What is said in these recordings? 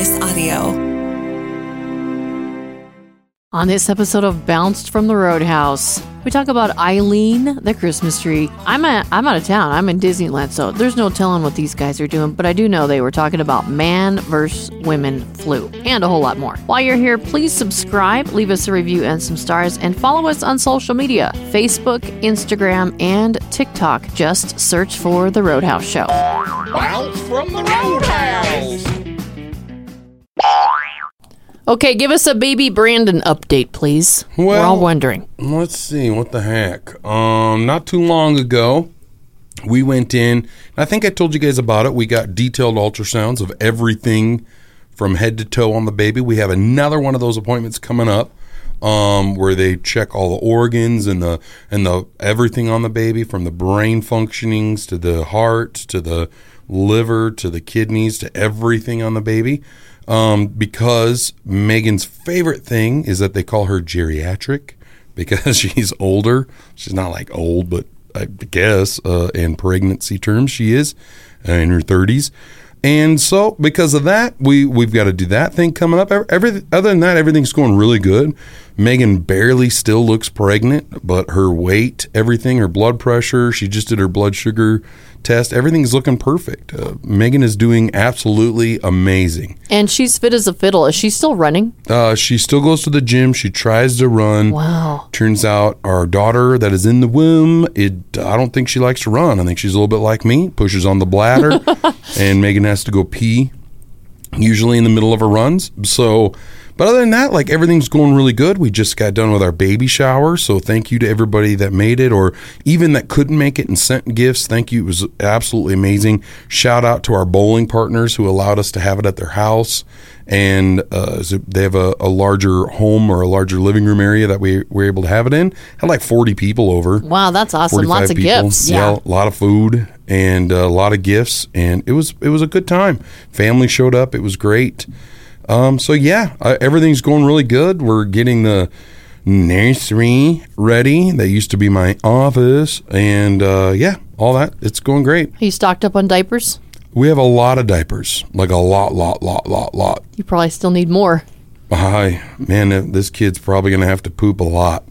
Nice Audio. On this episode of Bounced from the Roadhouse, we talk about Eileen the Christmas Tree. I'm out of town. I'm in Disneyland, so there's no telling what these guys are doing, but I do know they were talking about man versus women flu and a whole lot more. While you're here, please subscribe, leave us a review and some stars, and follow us on social media, Facebook, Instagram, and TikTok. Just search for The Roadhouse Show. Bounced from the Roadhouse! Okay, give us a baby Brandon update, please. Well, we're all wondering. Let's see. What the heck? Not too long ago, we went in. And I think I told you guys about it. We got detailed ultrasounds of everything from head to toe on the baby. We have another one of those appointments coming up where they check all the organs and the everything on the baby, from the brain functionings to the heart to the liver to the kidneys to everything on the baby. Because Megan's favorite thing is that they call her geriatric because she's older. She's not like old, but I guess in pregnancy terms she is in her 30s. And so because of that, we've got to do that thing coming up. Other than that, everything's going really good. Megan barely still looks pregnant, but her weight, everything, her blood pressure, she just did her blood sugar test. Everything's looking perfect. Megan is doing absolutely amazing. And she's fit as a fiddle. Is she still running? She still goes to the gym. She tries to run. Wow. Turns out our daughter that is in the womb, I don't think she likes to run. I think she's a little bit like me, pushes on the bladder, and Megan has to go pee, usually in the middle of her runs. So, but other than that, like, everything's going really good. We just got done with our baby shower, so thank you to everybody that made it or even that couldn't make it and sent gifts. Thank you. It was absolutely amazing. Shout out to our bowling partners who allowed us to have it at their house. And so they have a larger home or a larger living room area that we were able to have it in. Had like 40 people over. Wow, that's awesome. Lots of gifts. Yeah, a lot of food and a lot of gifts. And it was a good time. Family showed up. It was great. So, yeah, everything's going really good. We're getting the nursery ready. That used to be my office. And, yeah, all that. It's going great. Are you stocked up on diapers? We have a lot of diapers, like a lot. You probably still need more. Man, this kid's probably going to have to poop a lot.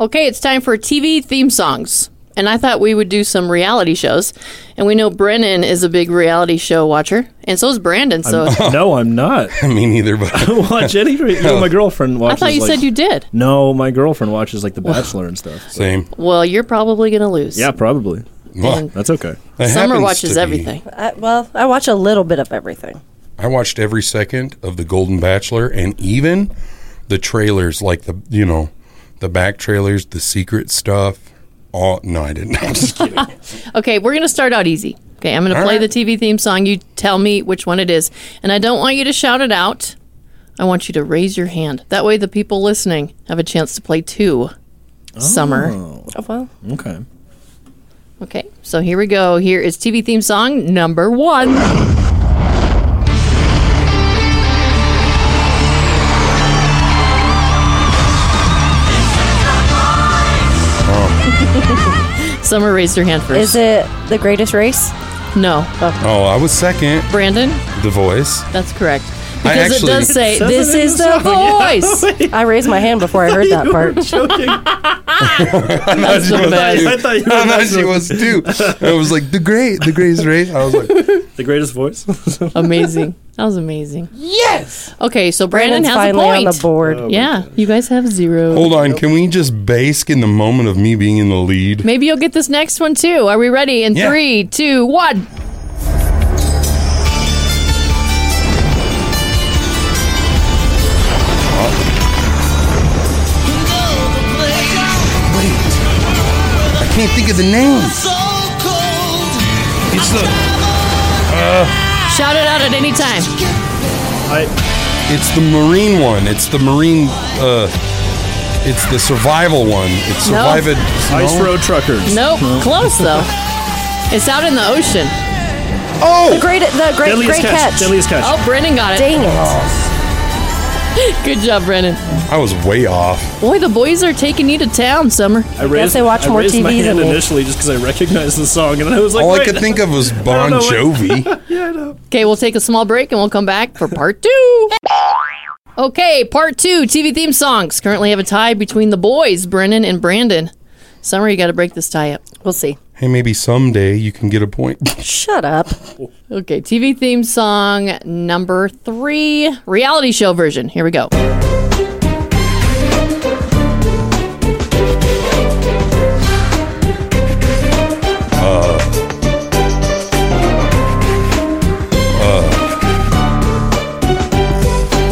Okay, it's time for TV theme songs. And I thought we would do some reality shows. And we know Brennan is a big reality show watcher. And so is Brandon. No, I'm not. Me neither. But I don't watch anything. No, my girlfriend watches. I thought you said you did. No, my girlfriend watches like The Bachelor and stuff. Same. Well, you're probably going to lose. Yeah, probably. Well, that's okay. Summer watches everything. I watch a little bit of everything. I watched every second of The Golden Bachelor and even the trailers, like the back trailers, the secret stuff. Oh, no, I didn't. I'm just kidding. Okay, we're going to start out easy. Okay, I'm going to play the TV theme song. You tell me which one it is. And I don't want you to shout it out. I want you to raise your hand. That way the people listening have a chance to play too. Oh. Summer. Oh, well. Okay. Okay, so here we go. Here is TV theme song number 1. Summer raised her hand first. Is it The Greatest Race? No. Okay. Oh, I was second. Brandon? The Voice. That's correct. Because it does say, this is The Voice. Yeah. I raised my hand before I heard that part. Joking. I thought she was too. I was like, The Greatest Race. I was like, The Greatest Voice. Amazing. That was amazing. Yes. Okay, so Brandon has finally a point on the board. Oh, yeah, you guys have 0. Hold on, can we just bask in the moment of me being in the lead? Maybe you'll get this next one too. Are we ready? In 3, 2, 1. Wait, I can't think of the name. It's the. Shout it out at any time. It's the marine one. It's the marine. It's the survival one. It's survived. Nope. Ice Road Truckers. Nope. No. Close though. It's out in the ocean. Oh, the great catch. Deadliest catch. Oh, Brennan got it. Dang it. Good job, Brennan. I was way off. Boy, the boys are taking you to town, Summer. I guess I watch more TV than you. Initially just because I recognized the song, and I was like, all I could think of was Bon Jovi. Yeah, I know. Okay, we'll take a small break, and we'll come back for part two. Okay, part two, TV theme songs. Currently have a tie between the boys, Brennan and Brandon. Summer, you got to break this tie up. We'll see. Hey, maybe someday you can get a point. Shut up. Okay, TV theme song number 3, reality show version. Here we go.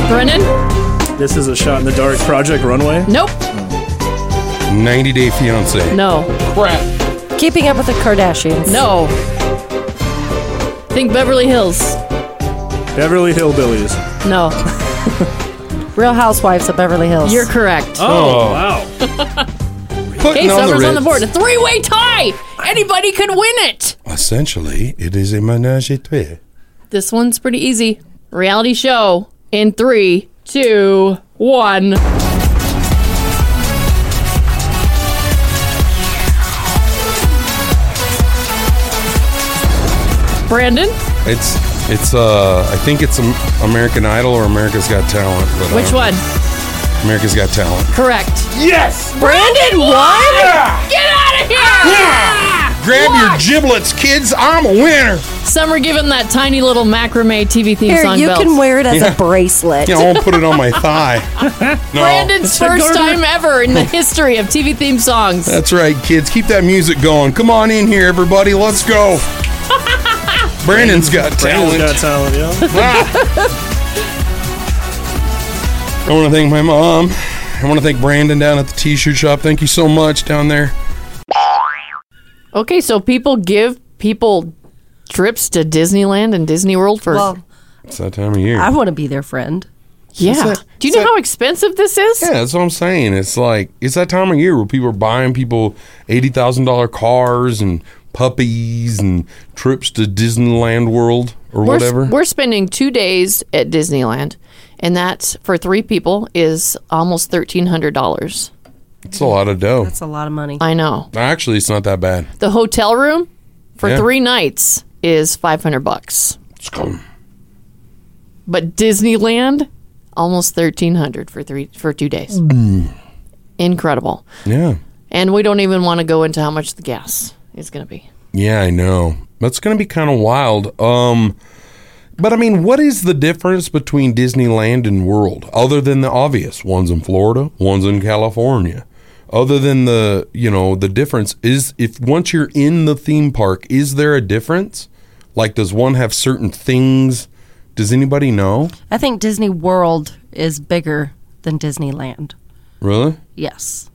Brennan? This is a shot in the dark. Project Runway? Nope. 90 Day Fiance? No. Crap. Keeping Up with the Kardashians? No. Think Beverly Hills. Beverly Hillbillies? No. Real Housewives of Beverly Hills? You're correct. Oh, wow. Okay, Summer's on the board. A 3-way tie. Anybody could win it. Essentially, it is a ménage à trois. This one's pretty easy. Reality show in 3, 2, 1. Brandon? I think it's American Idol or America's Got Talent. Which one? America's Got Talent. Correct. Yes! Brandon won? Yeah. Get out of here! Yeah. Yeah. Grab your giblets, kids. I'm a winner. Some are given that tiny little macrame TV theme song belt. You can wear it as a bracelet. Yeah, I'll put it on my thigh. No. Brandon's first time ever in the history of TV theme songs. That's right, kids. Keep that music going. Come on in here, everybody. Let's go. Brandon's got talent, yeah. I want to thank my mom. I want to thank Brandon down at the t-shirt shop. Thank you so much down there. Okay, so people give people trips to Disneyland and Disney World for... Well, it's that time of year. I want to be their friend. Yeah. Do you know how expensive this is? Yeah, that's what I'm saying. It's like, it's that time of year where people are buying people $80,000 cars and... puppies and trips to Disneyland World or whatever. We're spending 2 days at Disneyland, and that for 3 people is almost $1,300. It's a lot of dough. That's a lot of money. I know. Actually, it's not that bad. The hotel room for 3 nights is $500. It's cool. But Disneyland, almost $1,300 for 2 days. Incredible. Yeah. And we don't even want to go into how much the gas. It's going to be. Yeah, I know. That's going to be kind of wild. But, I mean, what is the difference between Disneyland and World, other than the obvious? One's in Florida, one's in California. Other than the, the difference is if once you're in the theme park, is there a difference? Like, does one have certain things? Does anybody know? I think Disney World is bigger than Disneyland. Really? Yes.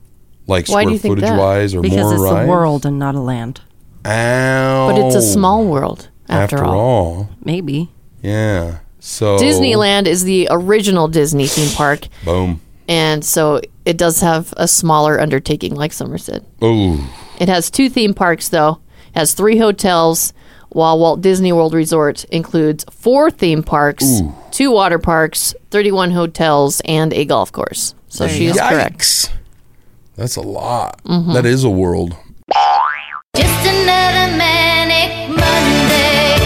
Like square footage-wise or more rides? Because it's a world and not a land. Ow. But it's a small world, after all. Maybe. Yeah. So Disneyland is the original Disney theme park. Boom. And so it does have a smaller undertaking, like Summer said. Ooh. It has 2 theme parks, though. It has 3 hotels, while Walt Disney World Resort includes 4 theme parks, 2 water parks, 31 hotels, and a golf course. So she is correct. That's a lot. Mm-hmm. That is a world. Just another manic Monday.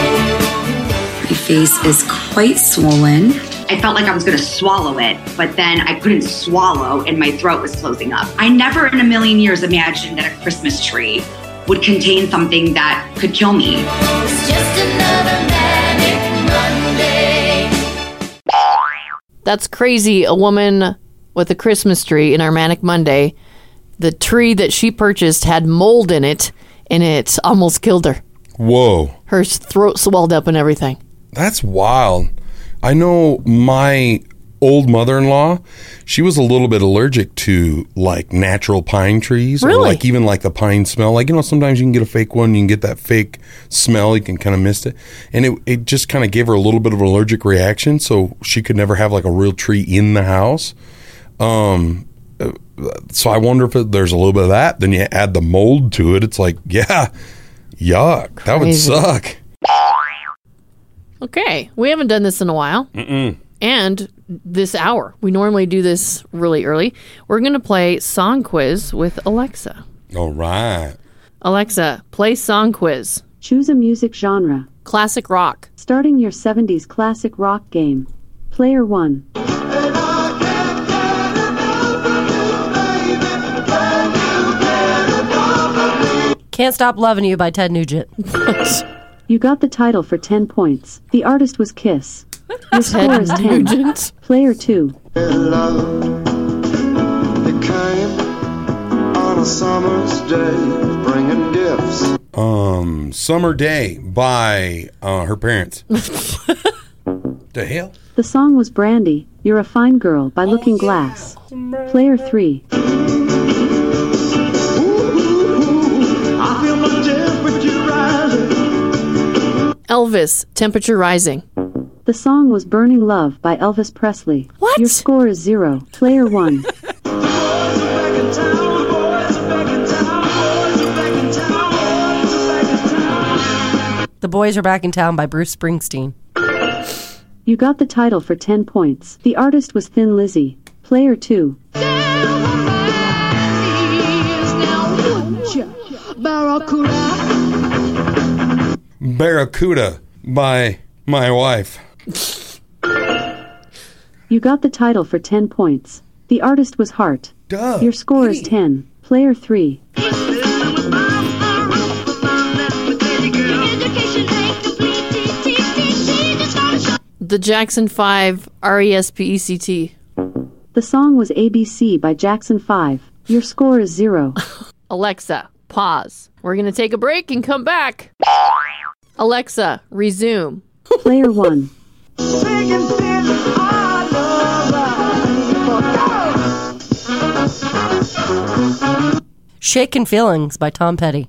My face is quite swollen. I felt like I was going to swallow it, but then I couldn't swallow and my throat was closing up. I never in a million years imagined that a Christmas tree would contain something that could kill me. It's just another manic Monday. That's crazy. A woman with a Christmas tree in our Manic Monday. The tree that she purchased had mold in it, and it almost killed her. Whoa. Her throat swelled up and everything. That's wild. I know my old mother-in-law, she was a little bit allergic to, like, natural pine trees. Really? Or, like, even, like, the pine smell. Like, sometimes you can get a fake one, you can get that fake smell, you can kind of miss it. And it just kind of gave her a little bit of an allergic reaction, so she could never have, like, a real tree in the house. So I wonder if there's a little bit of that. Then you add the mold to it. It's like, yuck. Crazy. That would suck. Okay. We haven't done this in a while. Mm-mm. And this hour. We normally do this really early. We're going to play Song Quiz with Alexa. All right. Alexa, play Song Quiz. Choose a music genre. Classic rock. Starting your 70s classic rock game. Player one. Can't Stop Loving You by Ted Nugent. You got the title for 10 points. The artist was Kiss. Your score is 10. Nugent. Player 2. Hello. It came on a summer's day, bringing gifts. Summer Day by her parents. The hell? The song was Brandy, You're a Fine Girl by Looking Glass. Yeah. Player 3. Elvis, Temperature Rising. The song was Burning Love by Elvis Presley. What? Your score is 0. Player 1. The Boys Are Back in Town by Bruce Springsteen. You got the title for 10 points. The artist was Thin Lizzy. Player 2. Barracuda by my wife. You got the title for 10 points. The artist was Heart. Duh. Your score is 10. Player 3. The Jackson 5, R-E-S-P-E-C-T. The song was ABC by Jackson 5. Your score is 0. Alexa, pause. We're going to take a break and come back. Alexa, resume. Player 1. Shaken Feelings by Tom Petty.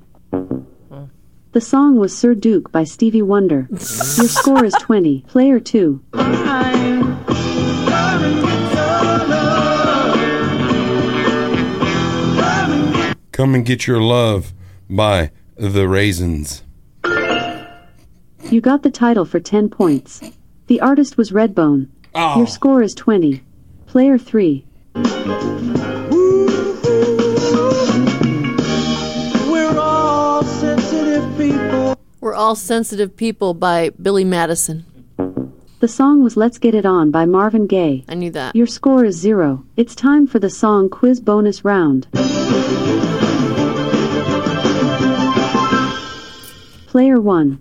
The song was Sir Duke by Stevie Wonder. Your score is 20. Player 2. Come and Get Your Love by The Raisins. You got the title for 10 points. The artist was Redbone. Oh. Your score is 20. Player 3. We're all sensitive people. We're all sensitive people by Billy Madison. The song was Let's Get It On by Marvin Gaye. I knew that. Your score is 0. It's time for the song quiz bonus round. Player 1.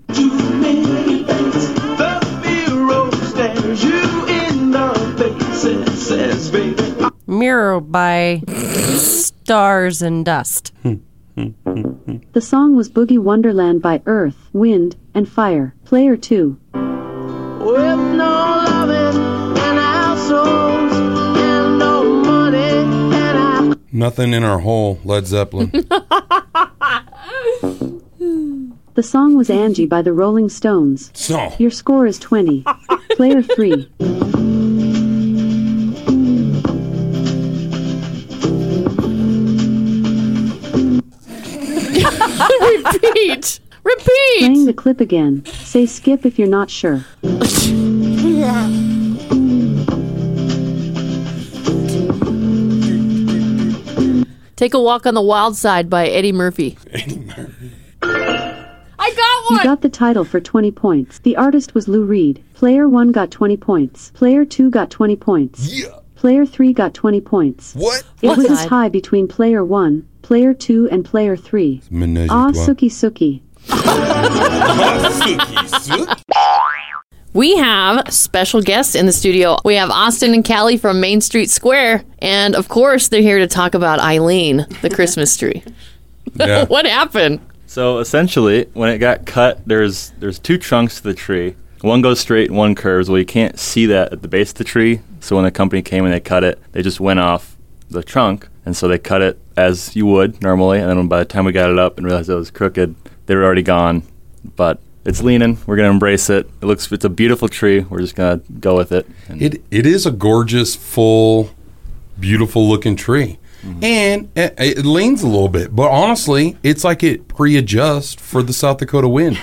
Mirror by Stars and Dust. The song was Boogie Wonderland by Earth, Wind, and Fire. Player 2. With no loving and our souls and no money and our... Nothing in Our Hole, Led Zeppelin. The song was Angie by the Rolling Stones. So. Your score is 20. Player 3. Repeat. Repeat. Playing the clip again. Say skip if you're not sure. Take a Walk on the Wild Side by Eddie Murphy. Eddie Murphy. I got one! You got the title for 20 points. The artist was Lou Reed. Player 1 got 20 points. Player 2 got 20 points. Yeah. Player 3 got 20 points. What? It was a tie between Player 1, Player 2, and Player 3. Ah, Suki Suki. We have special guests in the studio. We have Austin and Callie from Main Street Square. And, of course, they're here to talk about Eileen, the Christmas tree. Yeah. What happened? So essentially, when it got cut, there's two trunks to the tree. One goes straight and one curves. Well, you can't see that at the base of the tree. So when the company came and they cut it, they just went off the trunk. And so they cut it as you would normally. And then by the time we got it up and realized it was crooked, they were already gone. But it's leaning. We're going to embrace it. It's a beautiful tree. We're just going to go with it. It is a gorgeous, full, beautiful-looking tree. And it leans a little bit, but honestly, it's like it pre-adjusts for the South Dakota wind.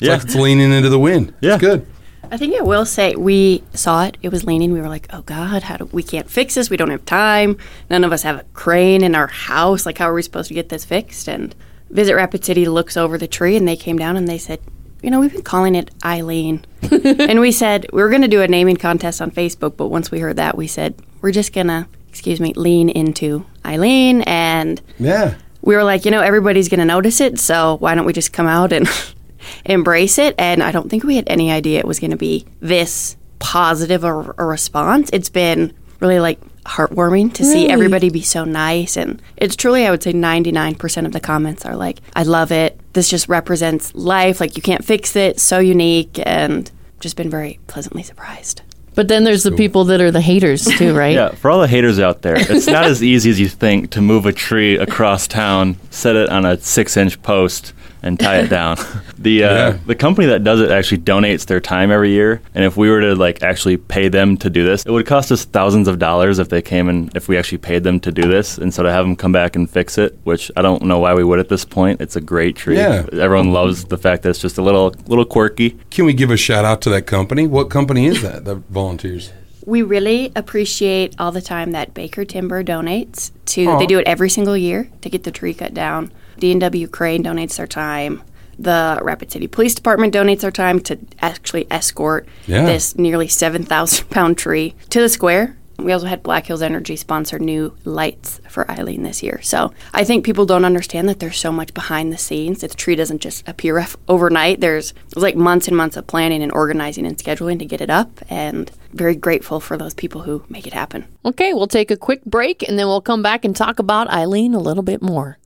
It's leaning into the wind. Yeah. It's good. I think I will say we saw it. It was leaning. We were like, oh, God, we can't fix this. We don't have time. None of us have a crane in our house. Like, how are we supposed to get this fixed? And Visit Rapid City looks over the tree, and they came down, and they said, you know, we've been calling it Eileen. And we said, we were going to do a naming contest on Facebook, but once we heard that, we said, we're just going to, lean into Eileen. And we were like, you know, everybody's going to notice it, so why don't we just come out and embrace it? And I don't think we had any idea it was going to be this positive a response. It's been really, like, heartwarming to see everybody be so nice. And it's truly, I would say 99% of the comments are like, I love it. This just represents life. Like, you can't fix it. So unique. And just been very pleasantly surprised. But then there's the people that are the haters too, right? Yeah, for all the haters out there, it's not as easy as you think to move a tree across town, set it on a 6-inch post, and tie it down. The company that does it actually donates their time every year, and if we were to like actually pay them to do this, it would cost us thousands of dollars if they came and if we actually paid them to do this. And so to have them come back and fix it, which I don't know why we would at this point. It's a great tree. Yeah. Everyone loves the fact that it's just a little quirky. Can we give a shout out to that company? What company is that that volunteers? We really appreciate all the time that Baker Timber donates to. Aww. They do it every single year to get the tree cut down. D&W Crane donates their time. The Rapid City Police Department donates their time to actually escort this nearly 7,000-pound tree to the square. We also had Black Hills Energy sponsor new lights for Eileen this year. So I think people don't understand that there's so much behind the scenes. The tree doesn't just appear overnight. There's like months and months of planning and organizing and scheduling to get it up. And very grateful for those people who make it happen. Okay, we'll take a quick break, and then we'll come back and talk about Eileen a little bit more.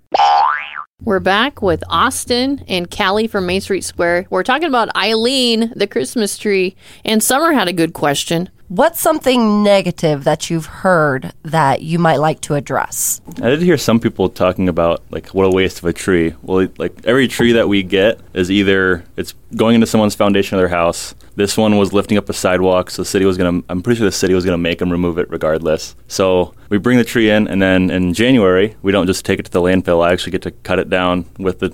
We're back with Austin and Callie from Main Street Square. We're talking about Eileen, the Christmas tree, and Summer had a good question. What's something negative that you've heard that you might like to address? I did hear some people talking about, like, what a waste of a tree. Well, like, every tree that we get is either it's going into someone's foundation of their house. This one was lifting up a sidewalk, so I'm pretty sure the city was going to make them remove it regardless. So we bring the tree in, and then in January, we don't just take it to the landfill. I actually get to cut it down with the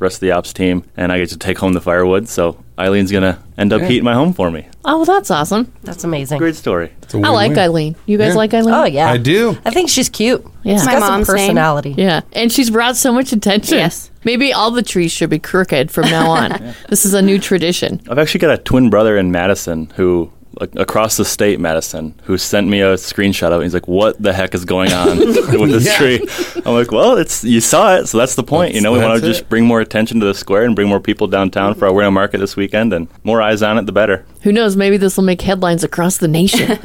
rest of the ops team, and I get to take home the firewood. So Eileen's going to end up heating my home for me. Oh, well, that's awesome. That's amazing. Great story. I like Eileen. You guys like Eileen? Oh, yeah. I do. I think she's cute. Yeah. She's got some personality. Yeah. And she's brought so much attention. Yes. Maybe all the trees should be crooked from now on. This is a new tradition. I've actually got a twin brother in Madison who... across the state, Madison, who sent me a screenshot of it. He's like, what the heck is going on with this tree? I'm like, well, you saw it, so that's the point. You know, we want to just bring more attention to the square and bring more people downtown for our winter market this weekend, and more eyes on it, the better. Who knows? Maybe this will make headlines across the nation.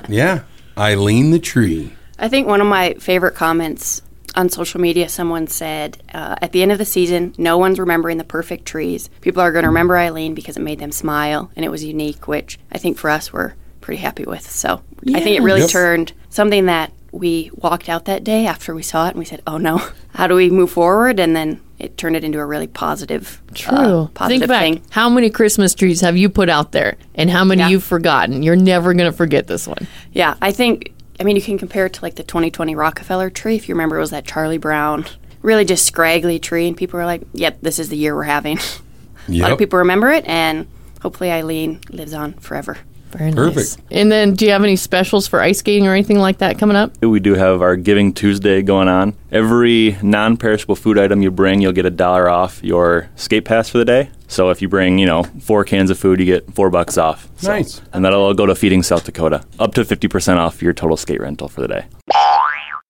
Eileen the tree. I think one of my favorite comments on social media, someone said, at the end of the season, no one's remembering the perfect trees. People are going to remember Eileen because it made them smile, and it was unique, which I think for us we're pretty happy with. So I think it really turned something that we walked out that day after we saw it, and we said, oh, no, how do we move forward? And then it turned it into a really positive thing. Think back, how many Christmas trees have you put out there, and how many you've forgotten? You're never going to forget this one. Yeah, I think... I mean, you can compare it to, like, the 2020 Rockefeller tree. If you remember, it was that Charlie Brown, really just scraggly tree. And people were like, yep, this is the year we're having. A lot of people remember it, and hopefully Eileen lives on forever. Very nice. Perfect. And then do you have any specials for ice skating or anything like that coming up? We do have our Giving Tuesday going on. Every non-perishable food item you bring, you'll get $1 off your skate pass for the day. So if you bring, 4 cans of food, you get $4 off. Nice. So, and that'll all go to Feeding South Dakota. Up to 50% off your total skate rental for the day.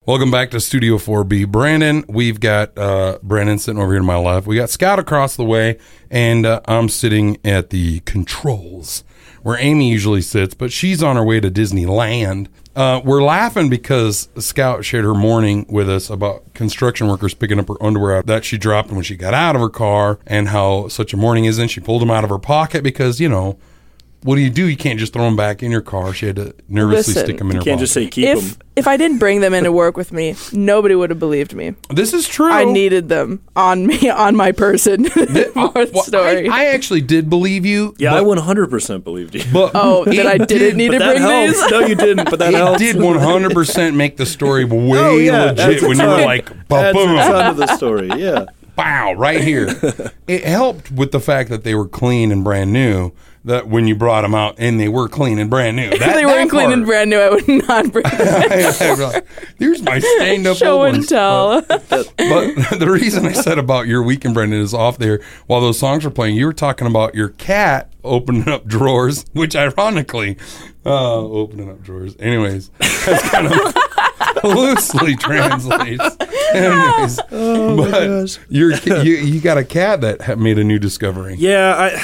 Welcome back to Studio 4B. Brandon, we've got Brandon sitting over here to my left. We got Scott across the way, and I'm sitting at the controls where Amy usually sits, but she's on her way to Disneyland. We're laughing because Scout shared her morning with us about construction workers picking up her underwear that she dropped when she got out of her car, and how such a morning is. And she pulled them out of her pocket because, what do? You can't just throw them back in your car. She had to nervously stick them in her pocket. You can't just say keep them. If I didn't bring them into work with me, nobody would have believed me. This is true. I needed them on me, on my person. Story. I actually did believe you. Yeah, I 100% believed you. But that I didn't need to bring these? No, you didn't, but that helped. It did 100% make the story way legit when you were like, ba-boom. That's the sound of the story, yeah. Wow, right here. It helped with the fact that they were clean and brand new. that when you brought them out, and they were clean and brand new. If they were clean and brand new, I would not bring them. Here's my stand-up show and tell. But the reason I said about your weekend, Brendan, is off there. While those songs were playing, you were talking about your cat opening up drawers, which ironically, opening up drawers. Anyways, that's kind of loosely translates. Anyways, oh, but you got a cat that made a new discovery. Yeah,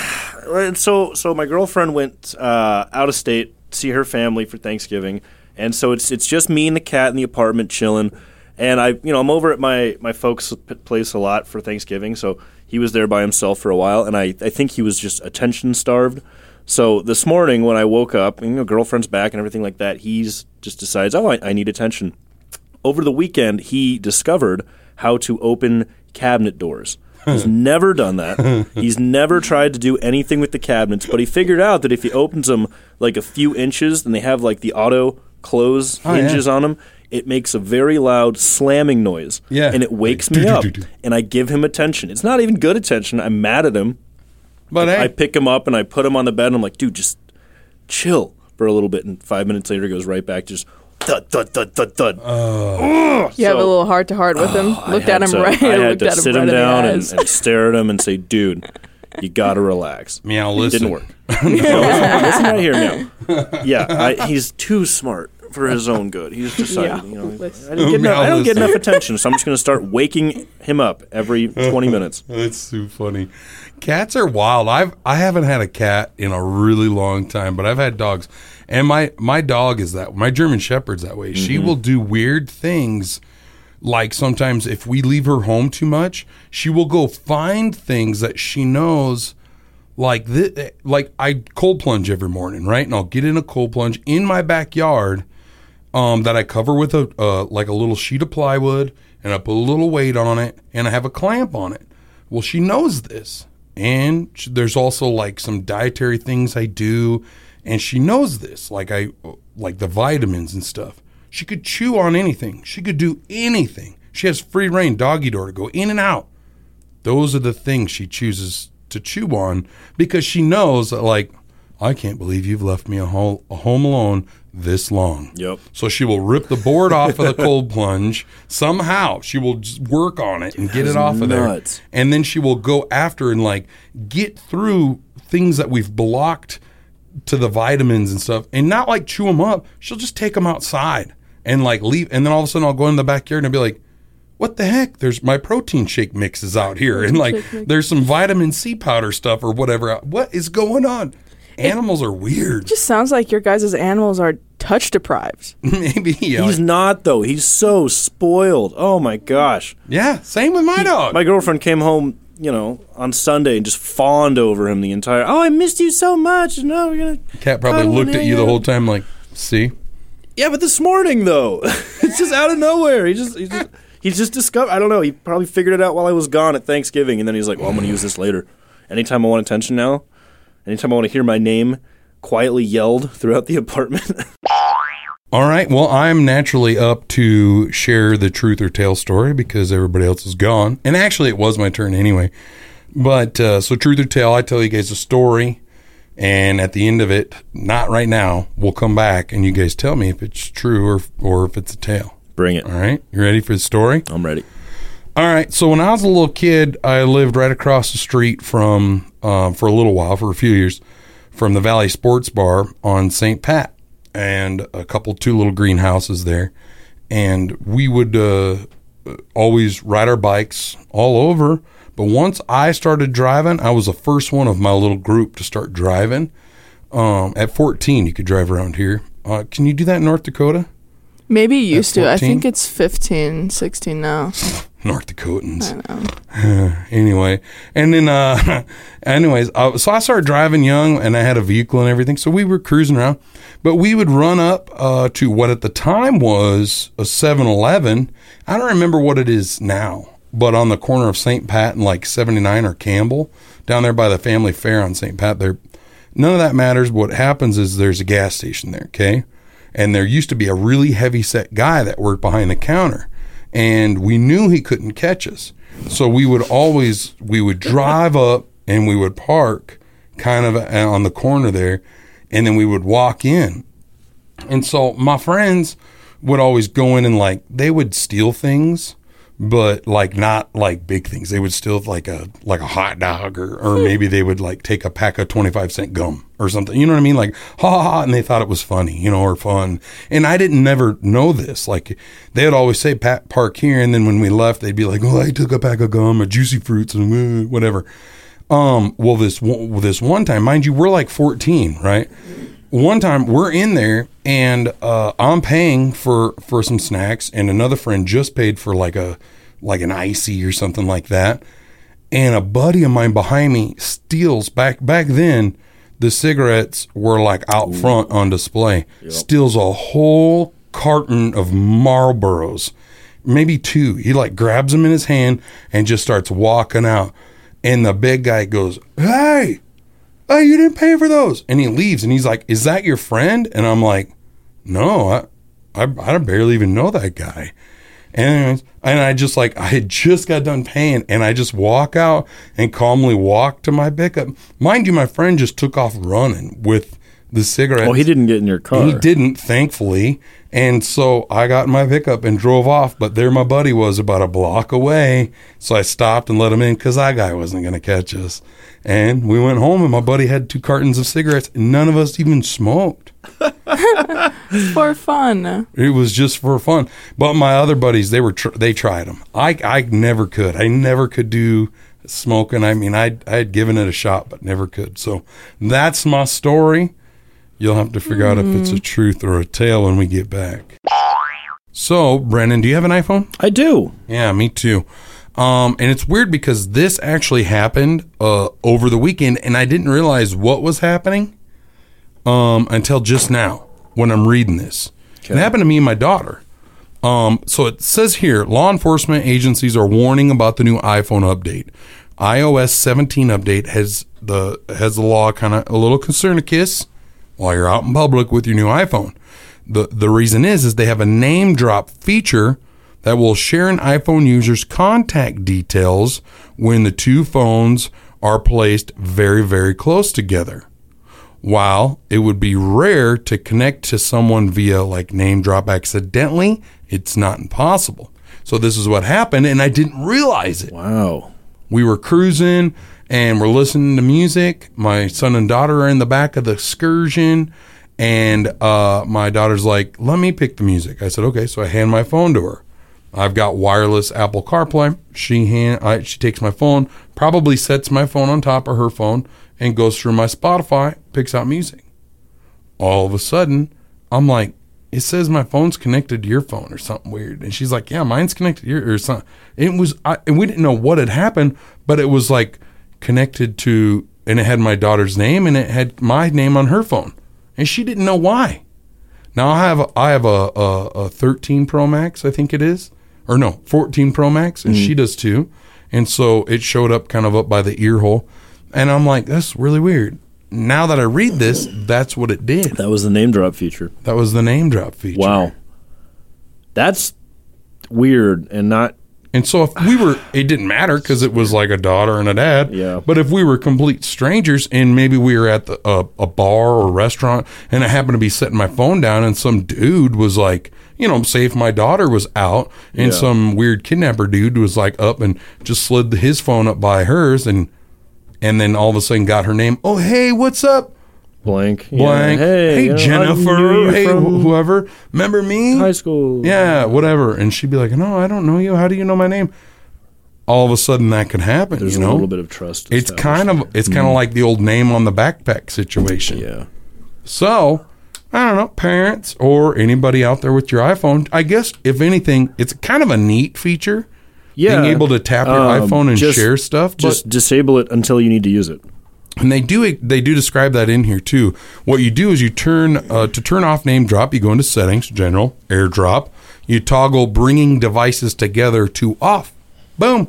So my girlfriend went out of state to see her family for Thanksgiving, and so it's just me and the cat in the apartment chilling. And I'm over at my folks' place a lot for Thanksgiving, so he was there by himself for a while, and I think he was just attention starved. So this morning when I woke up, and girlfriend's back and everything like that, he's just decides, I need attention. Over the weekend, he discovered how to open cabinet doors. He's never done that. He's never tried to do anything with the cabinets, but he figured out that if he opens them like a few inches and they have like the auto close hinges on them, it makes a very loud slamming noise. Yeah. And it wakes me up, and I give him attention. It's not even good attention. I'm mad at him. But I pick him up and I put him on the bed and I'm like, dude, just chill for a little bit. And 5 minutes later, he goes right back to just thud, thud, thud, thud, thud. You have a little heart-to-heart with him? Looked at him right. I had to sit him down and stare at him and say, dude, you got to relax. Meow, listen. It didn't work. Listen right here, meow. Yeah, he's too smart for his own good. He's decided, I don't get enough attention, so I'm just going to start waking him up every 20 minutes. That's too funny. Cats are wild. I haven't had a cat in a really long time, but I've had dogs. And my dog is that. My German Shepherd's that way. Mm-hmm. She will do weird things. Like sometimes if we leave her home too much, she will go find things that she knows. Like I cold plunge every morning, right? And I'll get in a cold plunge in my backyard that I cover with a little sheet of plywood, and I put a little weight on it, and I have a clamp on it. Well, she knows this. And there's also like some dietary things I do, and she knows this, like the vitamins and stuff. She could chew on anything. She could do anything. She has free rein, doggy door, to go in and out. Those are the things she chooses to chew on because she knows that, like, I can't believe you've left me home alone this long. Yep. So she will rip the board off of the cold plunge. Somehow she will just work on it and get it off nuts. Of there. And then she will go after and like get through things that we've blocked to the vitamins and stuff, and not like chew them up. She'll just take them outside and like leave. And then all of a sudden I'll go in the backyard and I'll be like, what the heck? There's my protein shake mixes out here. And like, there's some vitamin C powder stuff or whatever. What is going on? Animals are weird. It just sounds like your guys' animals are touch deprived. Maybe. Yeah. He's not, though. He's so spoiled. Oh, my gosh. Yeah. Same with my dog. My girlfriend came home, on Sunday and just fawned over him the entire, I missed you so much. No, we're going to. Cat probably looked at you the whole time like, see? Yeah, but this morning, though, it's just out of nowhere. He's just discovered. I don't know. He probably figured it out while I was gone at Thanksgiving. And then he's like, well, I'm going to use this later. Anytime I want attention now. Anytime I want to hear my name quietly yelled throughout the apartment. All right. Well, I'm naturally up to share the truth or tale story because everybody else is gone. And actually, it was my turn anyway. But so truth or tale, I tell you guys a story. And at the end of it, not right now, we'll come back and you guys tell me if it's true or if it's a tale. Bring it. All right. You ready for the story? I'm ready. All right, so when I was a little kid, I lived right across the street from, for a few years, from the Valley Sports Bar on St. Pat, and two little greenhouses there. And we would always ride our bikes all over. But once I started driving, I was the first one of my little group to start driving. At 14, you could drive around here. Can you do that in North Dakota? Maybe you used to. I think it's 15, 16 now. North Dakotans. I know. Anyway. And then, so I started driving young, and I had a vehicle and everything. So we were cruising around. But we would run up to what at the time was a 7-Eleven. I don't remember what it is now, but on the corner of St. Pat and like 79 or Campbell, down there by the family fair on St. Pat, there, none of that matters. What happens is there's a gas station there, okay? And there used to be a really heavy-set guy that worked behind the counter. And we knew he couldn't catch us. So we would drive up and we would park kind of on the corner there, and then we would walk in. And so my friends would always go in and like, they would steal things, but like not like big things. They would steal like a hot dog or maybe they would like take a pack of 25-cent gum or something. You know what I mean? Like, ha ha ha. And they thought it was funny, you know, or fun. And I didn't never know this. Like they would always say park here. And then when we left, they'd be like, oh, I took a pack of gum or juicy fruits and whatever. Well, this one time, mind you, we're like 14, right? One time we're in there and I'm paying for some snacks and another friend just paid for like an icy or something like that. And a buddy of mine behind me steals back then the cigarettes were like out front on display. Yep. Steals a whole carton of Marlboros, maybe two. He like grabs them in his hand and just starts walking out. And the big guy goes, "Hey, oh, you didn't pay for those." And he leaves and he's like, "Is that your friend?" And I'm like, "No, I barely even know that guy." And I just like, I had just got done paying and I just walk out and calmly walk to my pickup. Mind you, my friend just took off running with the cigarettes. Oh, he didn't get in your car. He didn't, thankfully. And so I got in my pickup and drove off, but there my buddy was about a block away. So I stopped and let him in because that guy wasn't going to catch us. And we went home and my buddy had two cartons of cigarettes and none of us even smoked. For fun. It was just for fun. But my other buddies, they tried them. I never could. I never could do smoking. I mean, I had given it a shot, but never could. So that's my story. You'll have to figure out if it's a truth or a tale when we get back. So, Brennan, do you have an iPhone? I do. Yeah, me too. And it's weird because this actually happened over the weekend, and I didn't realize what was happening until just now when I'm reading this. Okay. It happened to me and my daughter. So it says here, law enforcement agencies are warning about the new iPhone update. iOS 17 update has the law kind of a little concern to kiss. While you're out in public with your new iPhone. The reason is they have a name drop feature that will share an iPhone user's contact details when the two phones are placed very, very close together. While it would be rare to connect to someone via like name drop accidentally, it's not impossible. So this is what happened, and I didn't realize it. Wow. We were cruising and we're listening to music. My son and daughter are in the back of the excursion. And my daughter's like, "Let me pick the music." I said, "Okay." So I hand my phone to her. I've got wireless Apple CarPlay. She takes my phone, probably sets my phone on top of her phone, and goes through my Spotify, picks out music. All of a sudden, I'm like, "It says my phone's connected to your phone," or something weird. And she's like, "Yeah, mine's connected to your," or something. It was, and we didn't know what had happened, but it was like connected to, and it had my daughter's name and it had my name on her phone, and she didn't know why. Now I have a 13 Pro Max, I think it is, or no, 14 Pro Max, and she does too. And so it showed up kind of up by the ear hole, and I'm like, "That's really weird." Now that I read this, that's what it did. That was the name drop feature. Wow, that's weird and not. And so if we were, it didn't matter because it was like a daughter and a dad. Yeah. But if we were complete strangers and maybe we were at a bar or restaurant and I happened to be setting my phone down and some dude was like, you know, say if my daughter was out and some weird kidnapper dude was like up and just slid his phone up by hers and then all of a sudden got her name. "Oh, hey, what's up? Blank. Yeah, hey, Jennifer. Hey, whoever. Remember me? High school." Yeah, whatever. And she'd be like, "No, I don't know you. How do you know my name?" All of a sudden, that could happen. There's a little bit of trust. It's kind of like the old name on the backpack situation. Yeah. So, I don't know, parents or anybody out there with your iPhone. I guess if anything, it's kind of a neat feature. Yeah. Being able to tap your iPhone and share stuff. Just disable it until you need to use it. And they do describe that in here too. What you do is you turn off name drop. You go into settings, general, AirDrop. You toggle bringing devices together to off. Boom,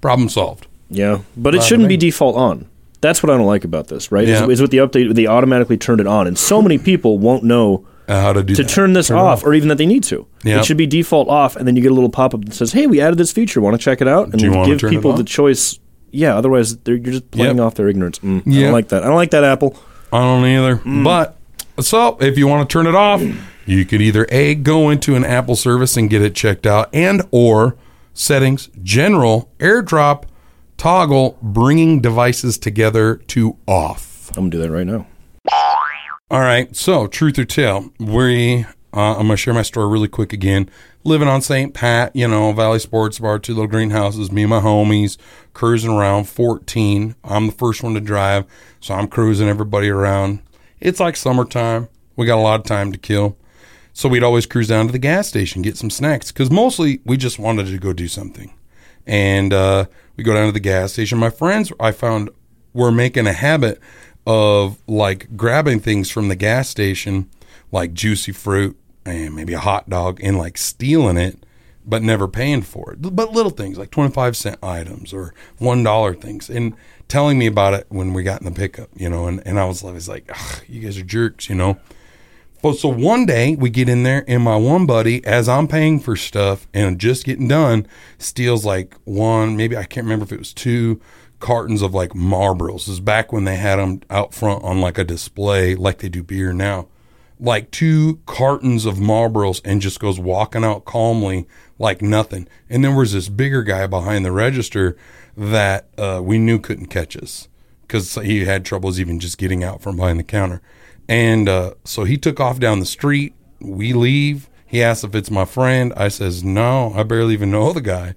problem solved. Yeah, but it shouldn't be default on. That's what I don't like about this. Right? Yeah. Is with the update they automatically turned it on, and so many people won't know how to do that. turn this off, or even that they need to. Yeah. It should be default off, and then you get a little pop up that says, "Hey, we added this feature. Want to check it out?" And give people the choice. Yeah, otherwise you're just playing off their ignorance. I don't like that. I don't like that, Apple. I don't either. But so if you want to turn it off, you could either A, go into an Apple service and get it checked out, and or settings, general, AirDrop, toggle bringing devices together to off. I'm going to do that right now. All right. So truth or tale, I'm going to share my story really quick again. Living on St. Pat, you know, Valley Sports Bar, two little greenhouses, me and my homies cruising around 14. I'm the first one to drive, so I'm cruising everybody around. It's like summertime. We got a lot of time to kill. So we'd always cruise down to the gas station, get some snacks, because mostly we just wanted to go do something. And we go down to the gas station. My friends, I found, were making a habit of, like, grabbing things from the gas station, like juicy fruit and maybe a hot dog, and, like, stealing it but never paying for it. But little things like 25-cent items or $1 things, and telling me about it when we got in the pickup, you know, and I was always like, you guys are jerks, you know. Well, so one day we get in there, and my one buddy, as I'm paying for stuff and just getting done, steals like one, maybe I can't remember if it was two cartons of like Marlboros. This is back when they had them out front on like a display like they do beer now. Like two cartons of Marlboros, and just goes walking out calmly like nothing. And there was this bigger guy behind the register that we knew couldn't catch us because he had troubles even just getting out from behind the counter. And so he took off down the street. We leave. He asks if it's my friend. I says, no, I barely even know the guy.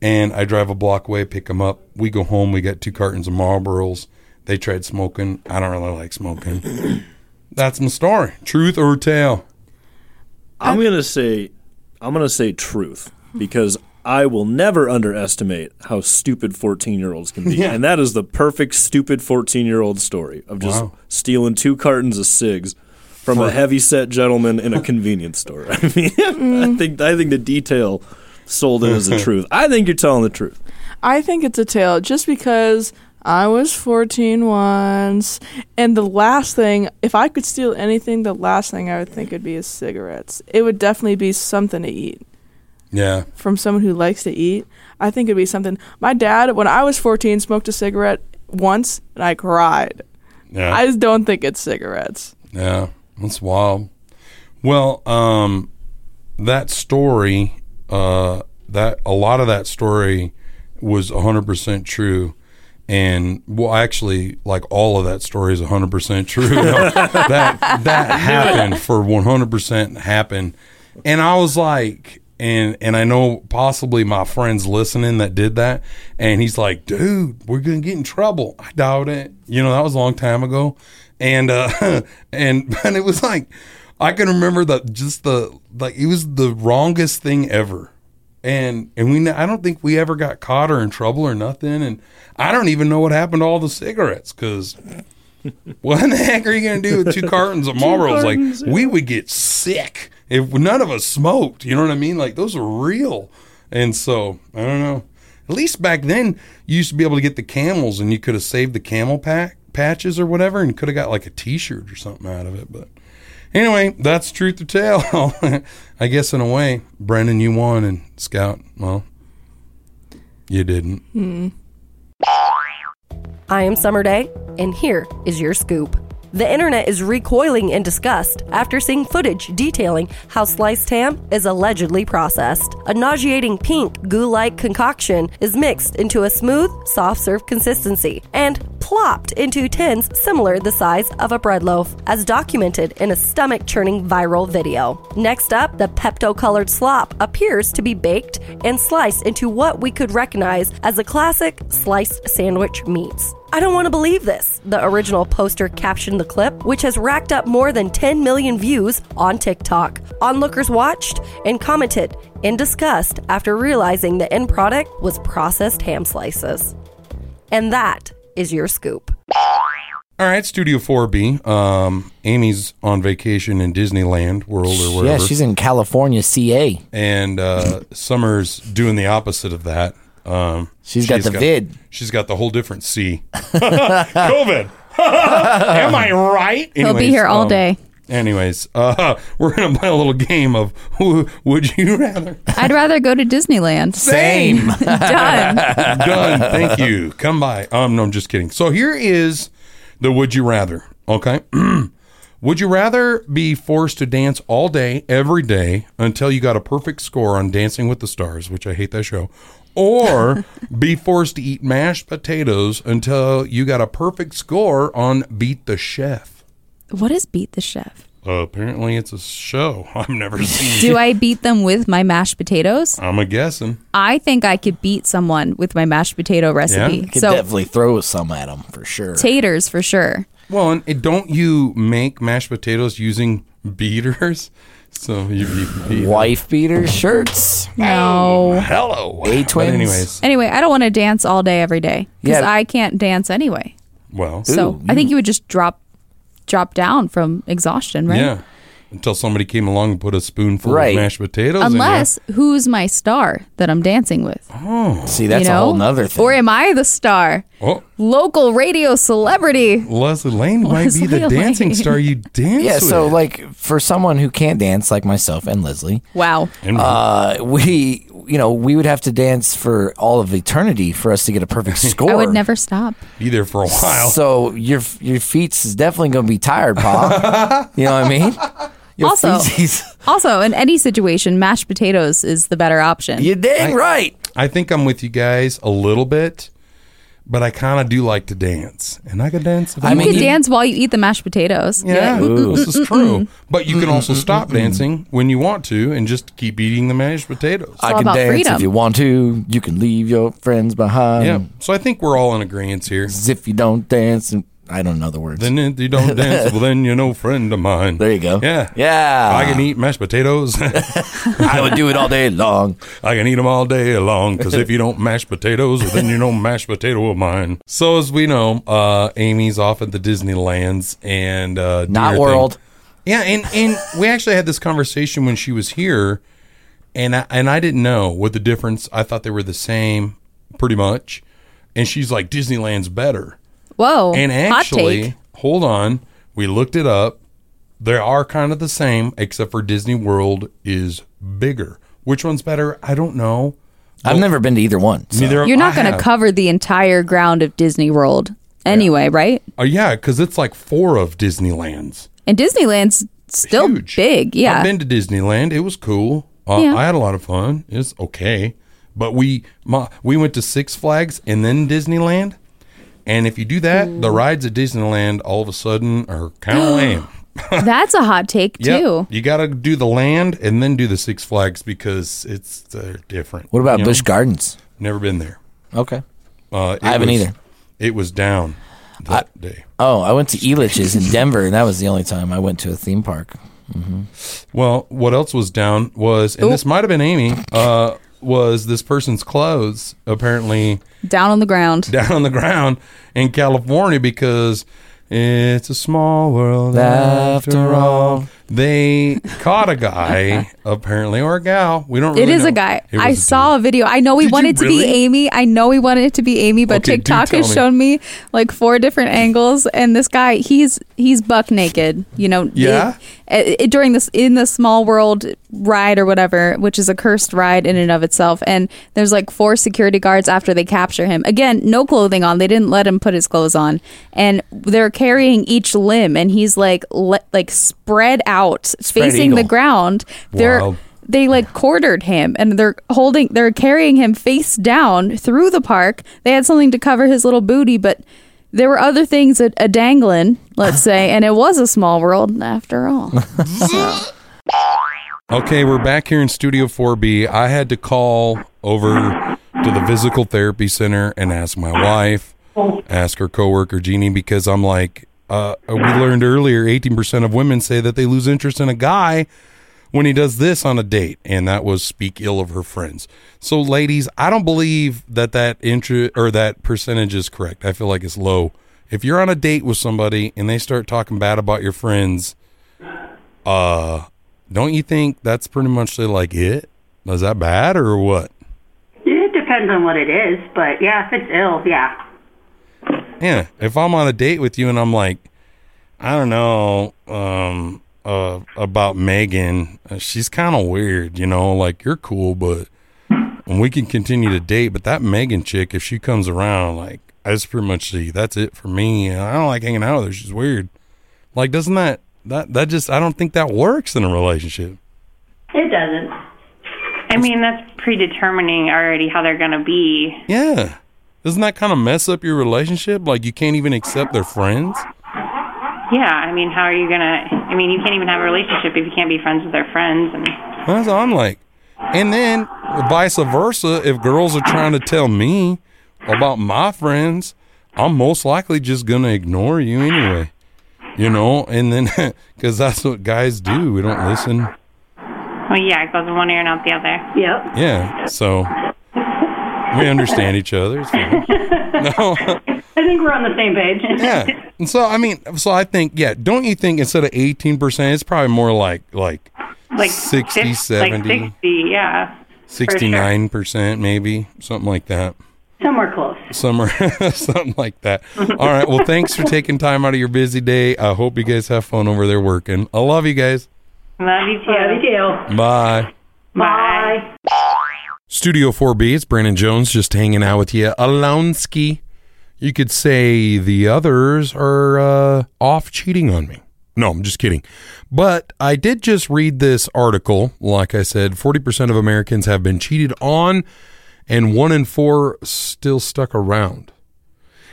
And I drive a block away, pick him up. We go home. We got two cartons of Marlboros. They tried smoking. I don't really like smoking. That's my story. Truth or tale? I'm gonna say truth, because I will never underestimate how stupid 14-year-olds can be. Yeah. And that is the perfect stupid 14-year-old story of just stealing two cartons of cigs from a heavy-set gentleman in a convenience store. I mean, I think the detail sold it as the truth. I think you're telling the truth. I think it's a tale, just because I was 14 once, and the last thing, if I could steal anything, the last thing I would think would be is cigarettes. It would definitely be something to eat. Yeah. From someone who likes to eat, I think it'd be something. My dad, when I was 14, smoked a cigarette once, and I cried. Yeah. I just don't think it's cigarettes. Yeah, that's wild. Well, that story, that a lot of that story was 100% true. And, well, actually, like, all of that story is 100% true. No, that happened, for 100% happened. And I was like, and I know possibly my friend's listening that did that, and he's like, dude, we're going to get in trouble. I doubt it. You know, that was a long time ago. And and it was like, I can remember that, just the, like, it was the wrongest thing ever. And we, I don't think we ever got caught or in trouble or nothing. And I don't even know what happened to all the cigarettes, because what in the heck are you going to do with two cartons of Marlboros? Cartons, like, we would get sick if none of us smoked. You know what I mean? Like, those are real. And so, I don't know. At least back then, you used to be able to get the Camels, and you could have saved the Camel patches or whatever, and could have got like a T-shirt or something out of it. But anyway, that's truth or tale. I guess in a way, Brendan, you won, and Scout, well, you didn't. I am Summer Dey, and here is your scoop. The internet is recoiling in disgust after seeing footage detailing how sliced ham is allegedly processed. A nauseating pink goo-like concoction is mixed into a smooth, soft-serve consistency and plopped into tins similar the size of a bread loaf, as documented in a stomach-churning viral video. Next up, the Pepto-colored slop appears to be baked and sliced into what we could recognize as the classic sliced sandwich meats. I don't want to believe this, the original poster captioned the clip, which has racked up more than 10 million views on TikTok. Onlookers watched and commented in disgust after realizing the end product was processed ham slices. And that is your scoop. All right, Studio 4B. Amy's on vacation in Disneyland World or wherever. Yeah, she's in California, CA. And Summer's doing the opposite of that. She's got the vid. She's got the whole different C. COVID. Am I right? Anyways, he'll be here all day. Anyways, we're going to play a little game of who would you rather? I'd rather go to Disneyland. Same. Done. Done. Thank you. Come by. No, I'm just kidding. So here is the would you rather. Okay. Would you rather be forced to dance all day, every day, until you got a perfect score on Dancing with the Stars, which I hate that show, or be forced to eat mashed potatoes until you got a perfect score on Beat the Chef? What is Beat the Chef? Apparently it's a show I've never seen. Do I beat them with my mashed potatoes? I'm guessing. I think I could beat someone with my mashed potato recipe. Yeah. You could definitely throw some at them for sure. Taters for sure. Well, and don't you make mashed potatoes using beaters? So you wife beater shirts? No. Oh, hello. A-twins. Anyway, I don't want to dance all day every day because I can't dance anyway. Well. So I think you would just drop down from exhaustion, right? Yeah. Until somebody came along and put a spoonful of mashed potatoes in there. Who's my star that I'm dancing with? Oh. See, that's a whole nother thing. Or am I the star? Oh. Local radio celebrity. Leslie Lane might be the dancing star you dance with. Yeah, so like for someone who can't dance like myself and Leslie. Wow. And we would have to dance for all of eternity for us to get a perfect score. I would never stop. Be there for a while. So your feet's definitely going to be tired, Pa. You know what I mean? Your also, in any situation, mashed potatoes is the better option. You're dang right. I think I'm with you guys a little bit, but I kind of do like to dance. And I could dance. You could dance while you eat the mashed potatoes. Yeah, this is true. But you can also stop dancing when you want to and just keep eating the mashed potatoes. I can dance if you want to. You can leave your friends behind. Yeah, so I think we're all in agreement here. As if you don't dance and... I don't know the words. Then if you don't dance, well, then you're no friend of mine. There you go. Yeah. Yeah. I can eat mashed potatoes. I would do it all day long. I can eat them all day long, because if you don't mash potatoes, well, then you're no mashed potato of mine. So as we know, Amy's off at the Disneylands and... Not World. Thing. Yeah, and we actually had this conversation when she was here, and I didn't know what the difference. I thought they were the same, pretty much. And she's like, Disneyland's better. Whoa. And actually, hold on, we looked it up. They are kind of the same, except for Disney World is bigger. Which one's better? I don't know. I've never been to either one. So. You're not going to cover the entire ground of Disney World anyway, right? Oh, yeah, because it's like four of Disneyland's. And Disneyland's still huge. Big, yeah. I've been to Disneyland. It was cool. I had a lot of fun. It's okay. But we went to Six Flags and then Disneyland. And if you do that, the rides at Disneyland all of a sudden are kind of lame. That's a hot take, too. Yep. You got to do the land and then do the Six Flags because they're different. What about Busch Gardens? Never been there. Okay. I haven't either. It was down that day. Oh, I went to Elitch's in Denver, and that was the only time I went to a theme park. Mm-hmm. Well, what else was down was, and this might have been Amy, was this person's clothes apparently down on the ground in California, because it's a small world after all. They caught a guy apparently, or a gal. We don't really know. It is a guy. I saw a video. I know we wanted it to be Amy. I know we wanted it to be Amy, but TikTok has shown me like four different angles, and this guy, he's buck naked, you know. Yeah. During this in the Small World ride or whatever, which is a cursed ride in and of itself, and there's like four security guards after they capture him. Again, no clothing on. They didn't let him put his clothes on, and they're carrying each limb, and he's like spread out, facing the ground. They like quartered him, and they're carrying him face down through the park. They had something to cover his little booty, but there were other things at a dangling, let's say, and it was a small world after all. Okay, we're back here in Studio 4B. I had to call over to the physical therapy center and ask my wife, ask her coworker Jeannie, because I'm like, we learned earlier 18% of women say that they lose interest in a guy when he does this on a date, and that was speak ill of her friends. So, ladies, I don't believe that that percentage is correct. I feel like it's low. If you're on a date with somebody and they start talking bad about your friends, don't you think that's pretty much like it? Is that bad or what? It depends on what it is, but yeah, if it's ill, yeah. Yeah, if I'm on a date with you and I'm like, I don't know, about Megan. She's kind of weird, you know, like, you're cool, but and we can continue to date, but that Megan chick, if she comes around, like, I just pretty much see that's it for me. I don't like hanging out with her. She's weird. Like, doesn't that just, I don't think that works in a relationship. It doesn't. I mean, that's predetermining already how they're going to be. Yeah. Doesn't that kind of mess up your relationship? Like, you can't even accept their friends? Yeah. I mean, how are you going to, I mean, you can't even have a relationship if you can't be friends with their friends. And that's what I'm like. And then vice versa, if girls are trying to tell me about my friends, I'm most likely just going to ignore you anyway. You know, and then, because that's what guys do. We don't listen. Well, yeah, it goes in one ear and out the other. Yep. Yeah, so we understand each other. So. No. I think we're on the same page. Yeah, and so, I mean, so I think, yeah, don't you think instead of 18%, it's probably more like 60, 70? Like 60, yeah. 69% sure. Maybe, something like that. Somewhere close. Somewhere, something like that. All right, well, thanks for taking time out of your busy day. I hope you guys have fun over there working. I love you guys. Love you too. Love you too. Bye. Bye. Studio 4B, it's Brandon Jones just hanging out with you. Alonsky. You could say the others are off cheating on me. No, I'm just kidding. But I did just read this article. Like I said, 40% of Americans have been cheated on and 1 in 4 still stuck around.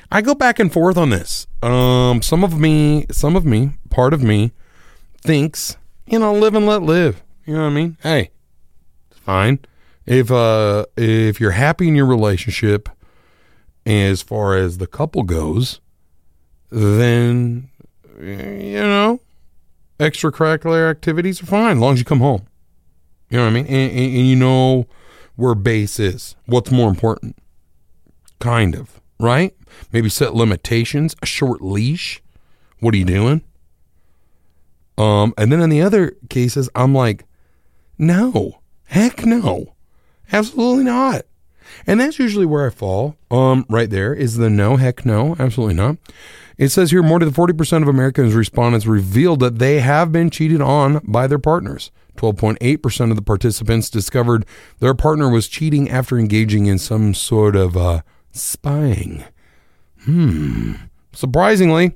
I go back and forth on this. Part of me thinks, you know, live and let live. You know what I mean? Hey, it's fine. If you're happy in your relationship, as far as the couple goes, then, you know, extracurricular activities are fine as long as you come home. You know what I mean? And you know where base is, what's more important. Kind of, right? Maybe set limitations, a short leash. What are you doing? And then in the other cases, I'm like, no, heck no, absolutely not. And that's usually where I fall. Right there is the no, heck no, absolutely not. It says here more than 40% of Americans respondents revealed that they have been cheated on by their partners. 12.8% of the participants discovered their partner was cheating after engaging in some sort of spying. Surprisingly,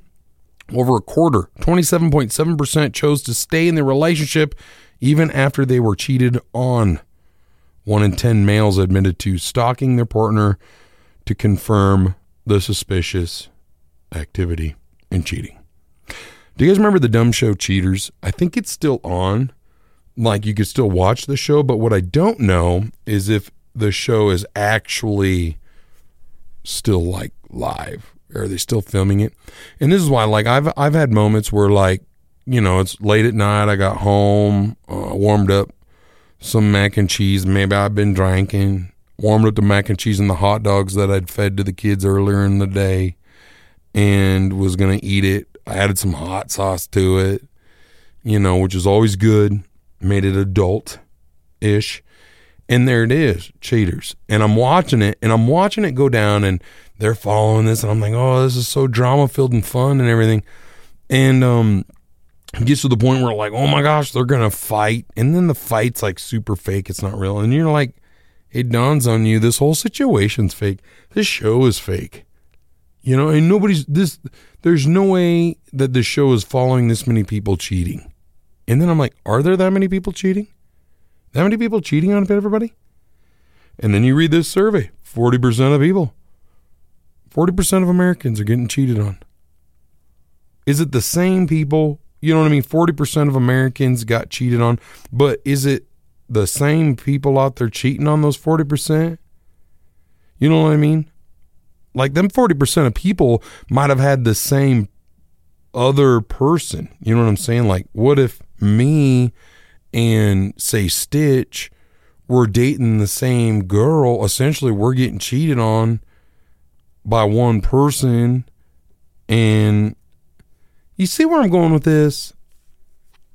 over a quarter, 27.7% chose to stay in the relationship even after they were cheated on. 1 in 10 males admitted to stalking their partner to confirm the suspicious activity and cheating. Do you guys remember the dumb show Cheaters? I think it's still on. Like, you could still watch the show, but what I don't know is if the show is actually still, like, live. Are they still filming it? And this is why, like, I've had moments where, like, you know, it's late at night. I got home, warmed up some mac and cheese. Maybe I've been drinking, warmed up the mac and cheese and the hot dogs that I'd fed to the kids earlier in the day and was going to eat it. I added some hot sauce to it, you know, which is always good. Made it adult-ish. And there it is, Cheaters. And I'm watching it go down, and they're following this, and I'm like, oh, this is so drama-filled and fun and everything. And it gets to the point where, like, oh, my gosh, they're going to fight. And then the fight's, like, super fake. It's not real. And you're like, it dawns on you, this whole situation's fake. This show is fake. You know, and there's no way that the show is following this many people cheating. And then I'm like, are there that many people cheating? That many people cheating on everybody? And then you read this survey, 40% of people, 40% of Americans are getting cheated on. Is it the same people? You know what I mean? 40% of Americans got cheated on, but is it the same people out there cheating on those 40%? You know what I mean? Like, them 40% of people might have had the same other person. You know what I'm saying? Like, what if me and, say, Stitch, we're dating the same girl? Essentially, we're getting cheated on by one person. And you see where I'm going with this?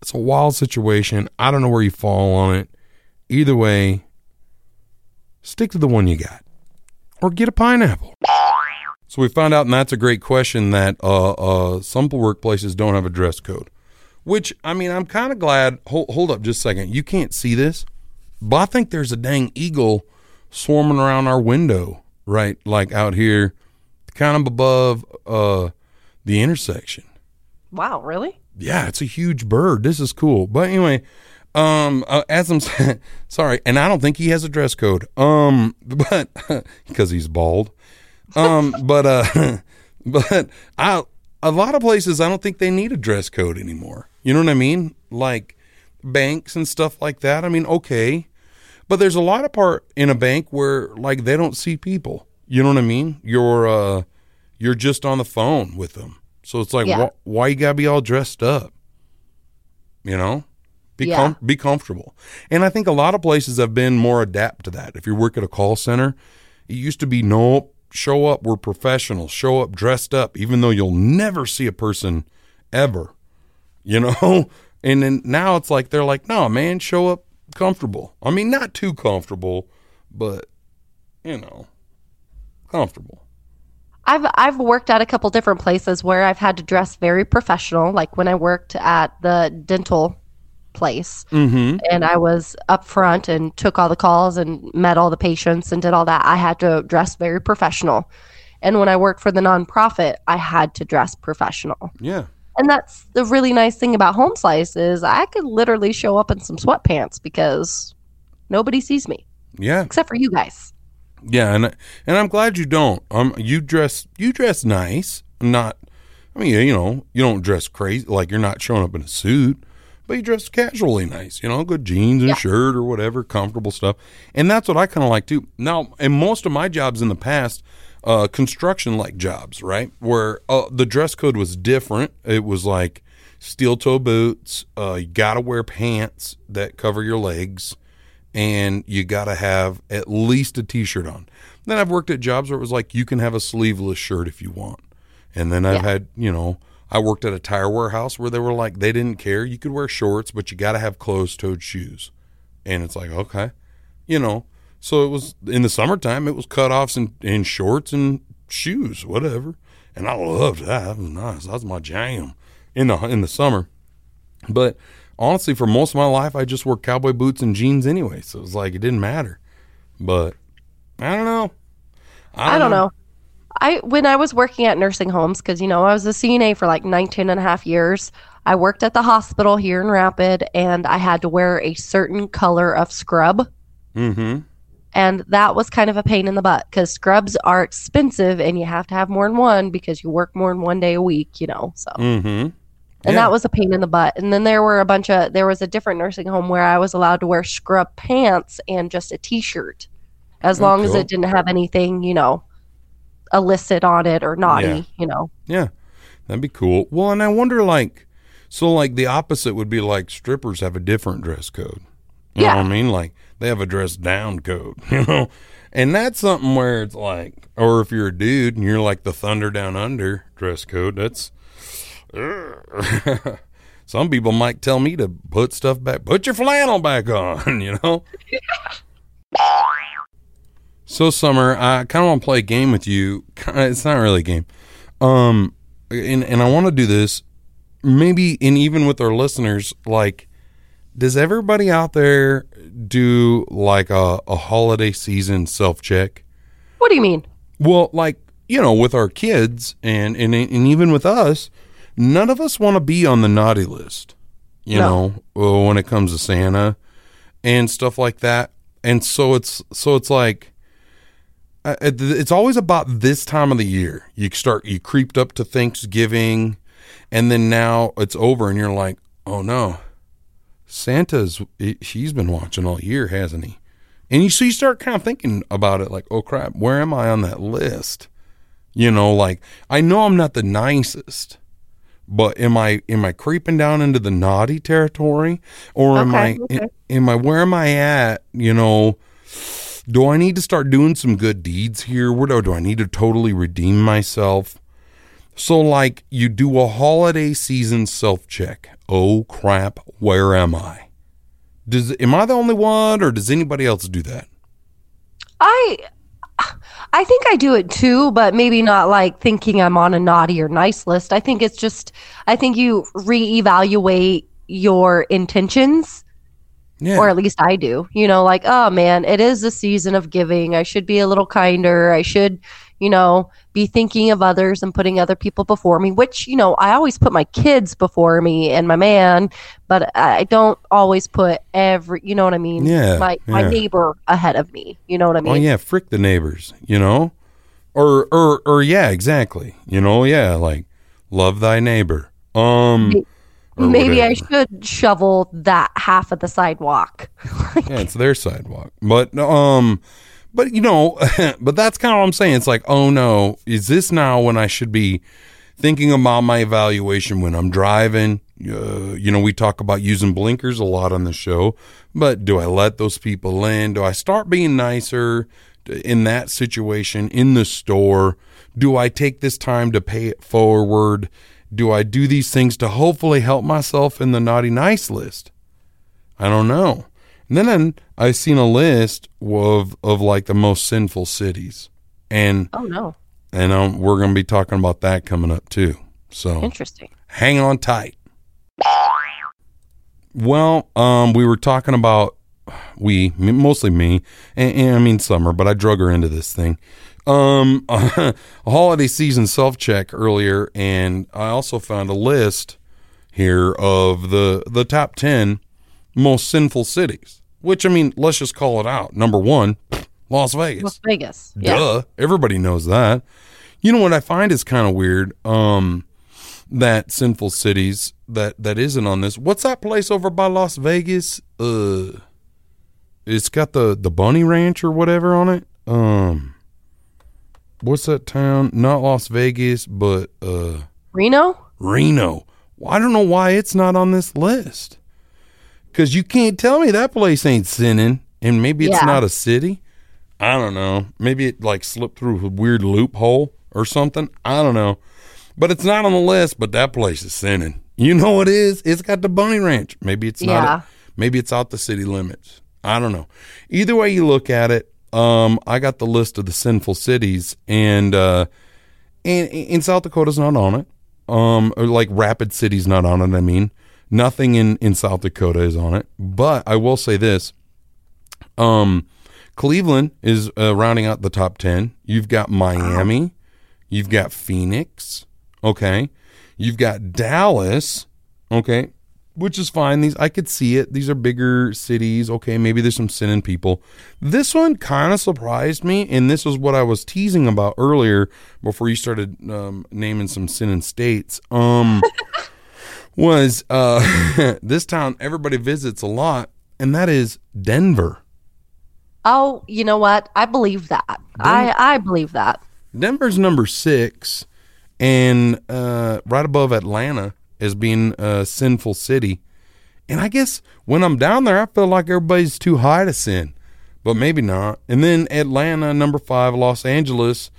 It's a wild situation. I don't know where you fall on it. Either way, stick to the one you got or get a pineapple. So we found out, and that's a great question, that some workplaces don't have a dress code. Which, I mean, I'm kind of glad. Hold up just a second. You can't see this, but I think there's a dang eagle swarming around our window, right? Like out here, kind of above the intersection. Wow, really? Yeah, it's a huge bird. This is cool. But anyway, as I'm saying, sorry, and I don't think he has a dress code. But because he's bald. But a lot of places I don't think they need a dress code anymore. You know what I mean? Like banks and stuff like that. I mean, okay, but there's a lot of part in a bank where like they don't see people. You know what I mean? You're just on the phone with them. So it's like, yeah. Why you gotta be all dressed up? You know, be comfortable. And I think a lot of places have been more adapt to that. If you work at a call center, it used to be, nope, show up, we're professional, show up dressed up, even though you'll never see a person ever, you know? And then now it's like, they're like, no, man, show up comfortable. I mean, not too comfortable, but you know, comfortable. I've worked at a couple different places where I've had to dress very professional, like when I worked at the dental place, mm-hmm. and I was up front and took all the calls and met all the patients and did all that. I had to dress very professional. And when I worked for the nonprofit, I had to dress professional. Yeah. And that's the really nice thing about Home Slice is I could literally show up in some sweatpants because nobody sees me. Yeah. Except for you guys. Yeah, and I'm glad you don't. You dress nice. Not, I mean, you know, you don't dress crazy, like you're not showing up in a suit, but you dress casually nice. You know, good jeans and shirt or whatever, comfortable stuff. And that's what I kind of like too. Now, in most of my jobs in the past, construction like jobs, right, where the dress code was different. It was like steel toe boots. You gotta wear pants that cover your legs. And you got to have at least a t-shirt on. Then I've worked at jobs where it was like, you can have a sleeveless shirt if you want. And then I've had, you know, I worked at a tire warehouse where they were like, they didn't care. You could wear shorts, but you got to have closed-toed shoes. And it's like, okay, you know, so it was in the summertime, it was cutoffs and shorts and shoes, whatever. And I loved that. That was nice. That was my jam in the summer. But honestly, for most of my life, I just wore cowboy boots and jeans anyway. So it was like, it didn't matter. But I don't know. I don't know. When I was working at nursing homes, because, you know, I was a CNA for like 19 and a half years. I worked at the hospital here in Rapid, and I had to wear a certain color of scrub. Mm-hmm. And that was kind of a pain in the butt because scrubs are expensive and you have to have more than one because you work more than one day a week, you know, so. Mm-hmm. And that was a pain in the butt. And then there was a different nursing home where I was allowed to wear scrub pants and just a t-shirt as long as it didn't have anything, you know, illicit on it or naughty, you know? Yeah. That'd be cool. Well, and I wonder like, so like the opposite would be like strippers have a different dress code. You know what I mean? Like they have a dress down code, you know? And that's something where it's like, or if you're a dude and you're like the Thunder Down Under dress code, that's, some people might tell me to put stuff back, put your flannel back on, you know? Yeah. So, Summer, I kind of want to play a game with you. It's not really a game. And I want to do this maybe, and even with our listeners, like, does everybody out there do like a holiday season self-check? What do you mean? Well, like, you know, with our kids and even with us, none of us want to be on the naughty list, you know, when it comes to Santa and stuff like that. And so it's like, it's always about this time of the year. You creeped up to Thanksgiving, and then now it's over and you're like, oh no, he's been watching all year, hasn't he? And you start kind of thinking about it like, oh crap, where am I on that list? You know, like I know I'm not the nicest, but am I creeping down into the naughty territory, or am I where am I at? You know, do I need to start doing some good deeds here? Where do I need to totally redeem myself? So like you do a holiday season self check. Oh crap, where am I? Am I the only one, or does anybody else do that? I I think I do it too, but maybe not like thinking I'm on a naughty or nice list. I think it's just, I think you reevaluate your intentions, or at least I do, you know, like, oh man, it is the season of giving. I should be a little kinder. I should, you know, be thinking of others and putting other people before me, which, you know, I always put my kids before me and my man, but I don't always put every, you know what I mean? Yeah. My neighbor ahead of me, you know what I mean? Oh yeah. Frick the neighbors, you know, or yeah, exactly. You know, yeah. Like love thy neighbor. Maybe whatever. I should shovel that half of the sidewalk. Yeah, it's their sidewalk. But you know, but that's kind of what I'm saying. It's like, oh no, is this now when I should be thinking about my evaluation when I'm driving? You know, we talk about using blinkers a lot on the show, but do I let those people in? Do I start being nicer in that situation, in the store? Do I take this time to pay it forward? Do I do these things to hopefully help myself in the naughty nice list? I don't know. And then I've seen a list of like the most sinful cities, and oh no, and we're going to be talking about that coming up too. So interesting. Hang on tight. Well, we were talking about mostly me, and I mean Summer, but I drug her into this thing. A holiday season self-check earlier, and I also found a list here of the top 10 most sinful cities, which, I mean, let's just call it out. Number one, Las Vegas. Las Vegas. Yeah. Duh. Everybody knows that. You know what I find is kind of weird, that sinful cities that isn't on this. What's that place over by Las Vegas? It's got the bunny ranch or whatever on it. What's that town? Not Las Vegas, but Reno. Well, I don't know why it's not on this list, because you can't tell me that place ain't sinning, and maybe it's not a city. I don't know. Maybe it like slipped through a weird loophole or something. I don't know, but it's not on the list. But that place is sinning. You know it is. It's got the bunny ranch. Maybe it's not. Maybe it's out the city limits. I don't know. Either way you look at it. I got the list of the sinful cities, and South Dakota's not on it. Or like Rapid City's not on it. I mean, nothing in South Dakota is on it, but I will say this, Cleveland is rounding out the top 10. You've got Miami, you've got Phoenix. Okay. You've got Dallas. Okay. Which is fine. These, I could see it. These are bigger cities. Okay, maybe there's some sinning people. This one kind of surprised me, and this was what I was teasing about earlier before you started naming some sinning states. Was this town everybody visits a lot, and that is Denver. Oh, you know what? I believe that. I believe that. Denver's number 6, and right above Atlanta, as being a sinful city. And I guess when I'm down there, I feel like everybody's too high to sin, but maybe not. And then Atlanta, number 5, Los Angeles.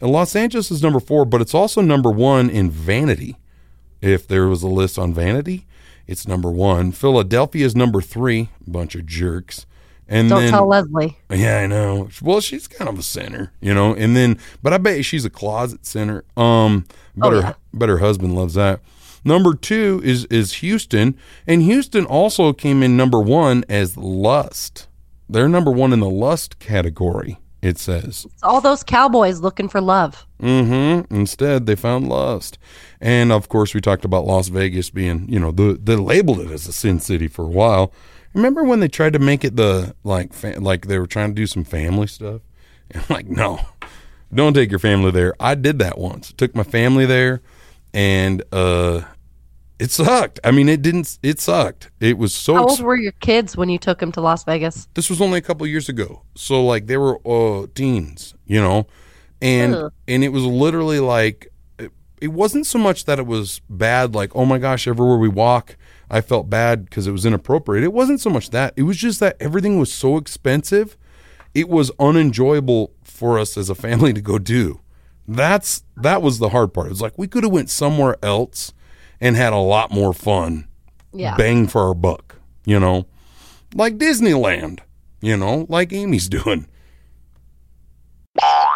And Los Angeles is number 4, but it's also number 1 in vanity. If there was a list on vanity, it's number 1. Philadelphia is number 3, bunch of jerks. And don't tell Leslie. Yeah, I know. Well, she's kind of a sinner, you know, and then, but I bet she's a closet sinner. But her husband loves that. Number 2 is Houston, and Houston also came in number 1 as lust. They're number 1 in the lust category, it says. It's all those cowboys looking for love. Mm-hmm. Instead, they found lust. And, of course, we talked about Las Vegas being, you know, they labeled it as a sin city for a while. Remember when they tried to make it like they were trying to do some family stuff? And I'm like, no, don't take your family there. I did that once. Took my family there. And it sucked. I mean, it sucked. It was so. How old were your kids when you took them to Las Vegas? This was only a couple of years ago. So like they were teens, you know, and it was literally like, it wasn't so much that it was bad. Like, oh my gosh, everywhere we walk, I felt bad because it was inappropriate. It wasn't so much that. It was just that everything was so expensive. It was unenjoyable for us as a family to go do. That was the hard part. It was like we could have went somewhere else and had a lot more fun. Yeah. Bang for our buck, you know, like Disneyland, you know, like Amy's doing. Well,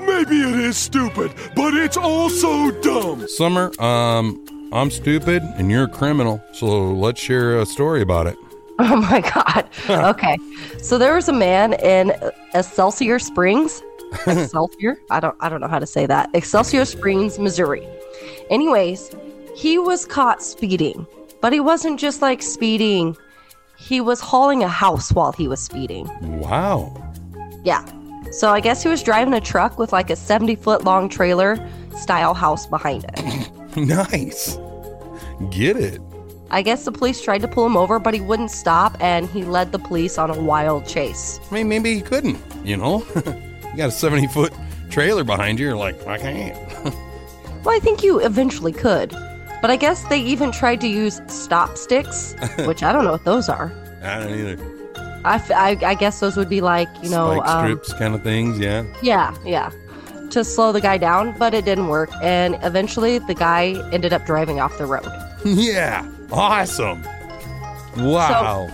maybe it is stupid, but it's also dumb. Summer, I'm stupid and you're a criminal, so let's share a story about it. Oh, my God. Okay. So there was a man in Excelsior Springs. Excelsior? I don't know how to say that. Excelsior Springs, Missouri. Anyways, he was caught speeding, but he wasn't just like speeding. He was hauling a house while he was speeding. Wow. Yeah. So I guess he was driving a truck with like a 70-foot long trailer style house behind it. Nice. Get it. I guess the police tried to pull him over, but he wouldn't stop, and he led the police on a wild chase. I mean, maybe he couldn't, you know? You got a 70-foot trailer behind you, you're like, I can't. Well, I think you eventually could. But I guess they even tried to use stop sticks, which I don't know what those are. I don't either. I guess those would be like, you know... Spike strips kind of things, yeah. Yeah, yeah. To slow the guy down, but it didn't work. And eventually, the guy ended up driving off the road. Yeah. Awesome. Wow.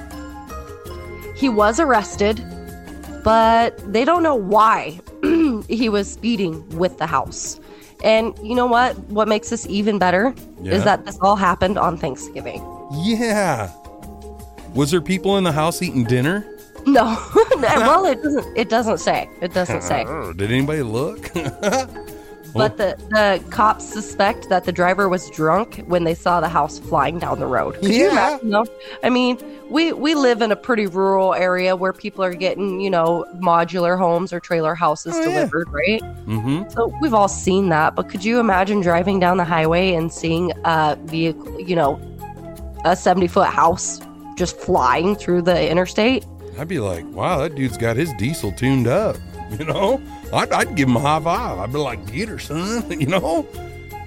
So, he was arrested, but they don't know why he was speeding with the house. And you know what? What makes this even better is that this all happened on Thanksgiving. Yeah. Was there people in the house eating dinner? No. Well, it doesn't say. It doesn't say. Did anybody look? But the cops suspect that the driver was drunk when they saw the house flying down the road. Could you imagine, though? I mean, we live in a pretty rural area where people are getting, you know, modular homes or trailer houses delivered, right? Mm-hmm. So we've all seen that. But could you imagine driving down the highway and seeing a vehicle, you know, a 70-foot house just flying through the interstate? I'd be like, wow, that dude's got his diesel tuned up, you know? I'd give him a high five. I'd be like, get her, son, you know?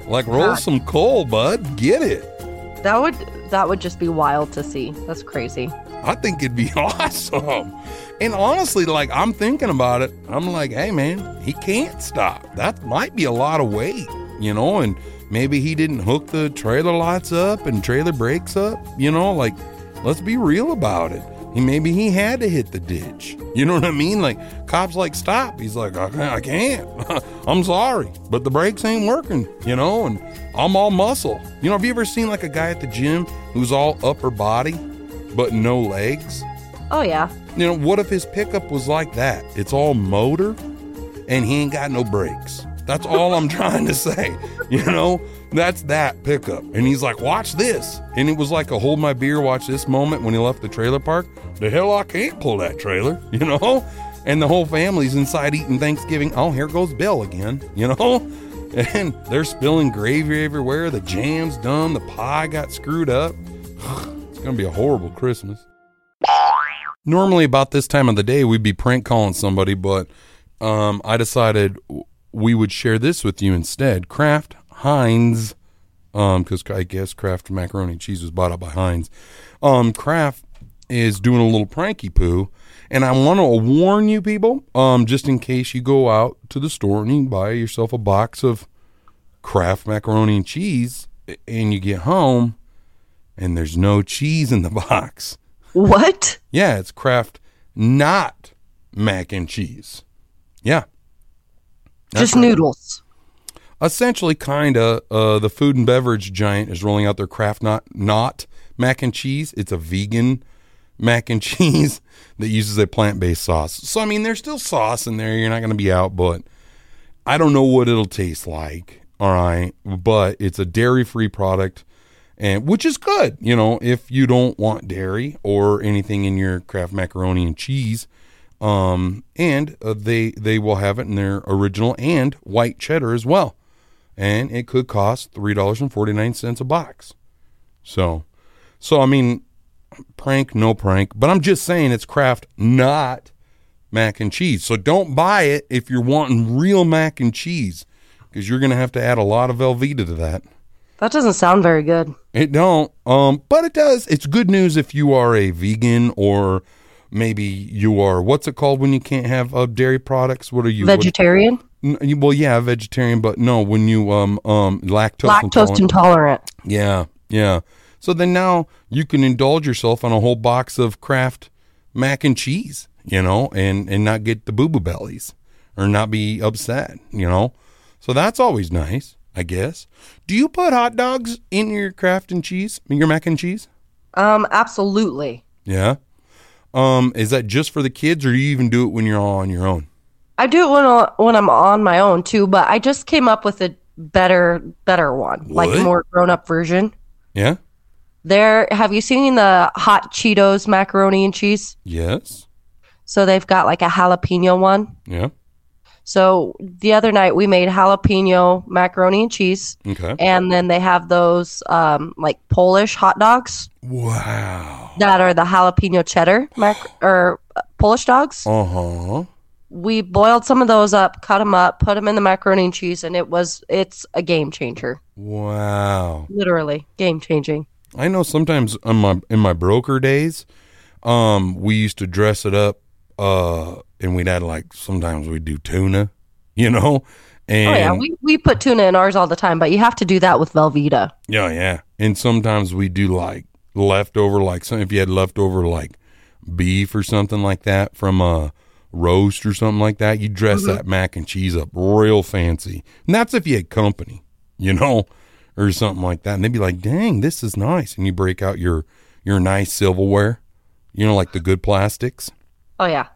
Like, roll some coal, bud. Get it. That would just be wild to see. That's crazy. I think it'd be awesome. And honestly, like, I'm thinking about it. I'm like, hey, man, he can't stop. That might be a lot of weight, you know? And maybe he didn't hook the trailer lights up and trailer brakes up, you know? Like, let's be real about it. Maybe he had to hit the ditch. You know what I mean? Like, cops like, stop. He's like, I can't. I'm sorry, but the brakes ain't working, you know, and I'm all muscle. You know, have you ever seen like a guy at the gym who's all upper body, but no legs? Oh, yeah. You know, what if his pickup was like that? It's all motor and he ain't got no brakes. That's all I'm trying to say. You know, that's that pickup. And he's like, watch this. And it was like a hold my beer, watch this moment when he left the trailer park. The hell, I can't pull that trailer, you know? And the whole family's inside eating Thanksgiving. Oh, here goes Bill again, you know? And they're spilling gravy everywhere. The jam's done. The pie got screwed up. It's going to be a horrible Christmas. Normally about this time of the day, we'd be prank calling somebody, but I decided we would share this with you instead. Kraft Heinz, because I guess Kraft macaroni and cheese was bought out by Heinz. Kraft is doing a little pranky poo, and I want to warn you people, just in case you go out to the store and you buy yourself a box of Kraft macaroni and cheese, and you get home, and there's no cheese in the box. What? Yeah, it's Kraft not mac and cheese. Yeah. That's just right. Noodles. Essentially, kind of, the food and beverage giant is rolling out their Kraft not mac and cheese. It's a vegan mac and cheese that uses a plant-based sauce. So, I mean, there's still sauce in there. You're not going to be out, but I don't know what it'll taste like, all right? But it's a dairy-free product, and which is good, you know, if you don't want dairy or anything in your Kraft macaroni and cheese. And they will have it in their original and white cheddar as well. And it could cost $3.49 a box. So I mean, prank, no prank. But I'm just saying it's Kraft not mac and cheese. So don't buy it if you're wanting real mac and cheese, because you're going to have to add a lot of Velveeta to that. That doesn't sound very good. It don't. But it does. It's good news if you are a vegan, or maybe you are, what's it called when you can't have dairy products? What are you? Vegetarian? Well, yeah, vegetarian, but no, when you lactose intolerant. Yeah, yeah. So then now you can indulge yourself on a whole box of Kraft mac and cheese, you know, and not get the boo-boo bellies. or not be upset, you know? So that's always nice, I guess. Do you put hot dogs in your mac and cheese? Absolutely. Yeah. Is that just for the kids, or do you even do it when you're all on your own? I do it when I'm on my own too, but I just came up with a better one, what? Like more grown up version. Yeah. Have you seen the Hot Cheetos macaroni and cheese? Yes. So they've got like a jalapeno one. Yeah. So the other night we made jalapeno macaroni and cheese. Okay. And then they have those like Polish hot dogs. Wow. That are the jalapeno cheddar or Polish dogs. Uh-huh. We boiled some of those up, cut them up, put them in the macaroni and cheese, and it's a game changer. Wow. Literally game changing. I know sometimes in my broker days, we used to dress it up. And we'd add, like, sometimes we'd do tuna, you know? And oh, yeah, we put tuna in ours all the time, but you have to do that with Velveeta. Yeah, yeah. And sometimes we do, like, leftover, like, if you had leftover, like, beef or something like that from a roast or something like that, you dress that mac and cheese up real fancy. And that's if you had company, you know, or something like that. And they'd be like, dang, this is nice. And you break out your nice silverware, you know, like the good plastics. Oh, yeah.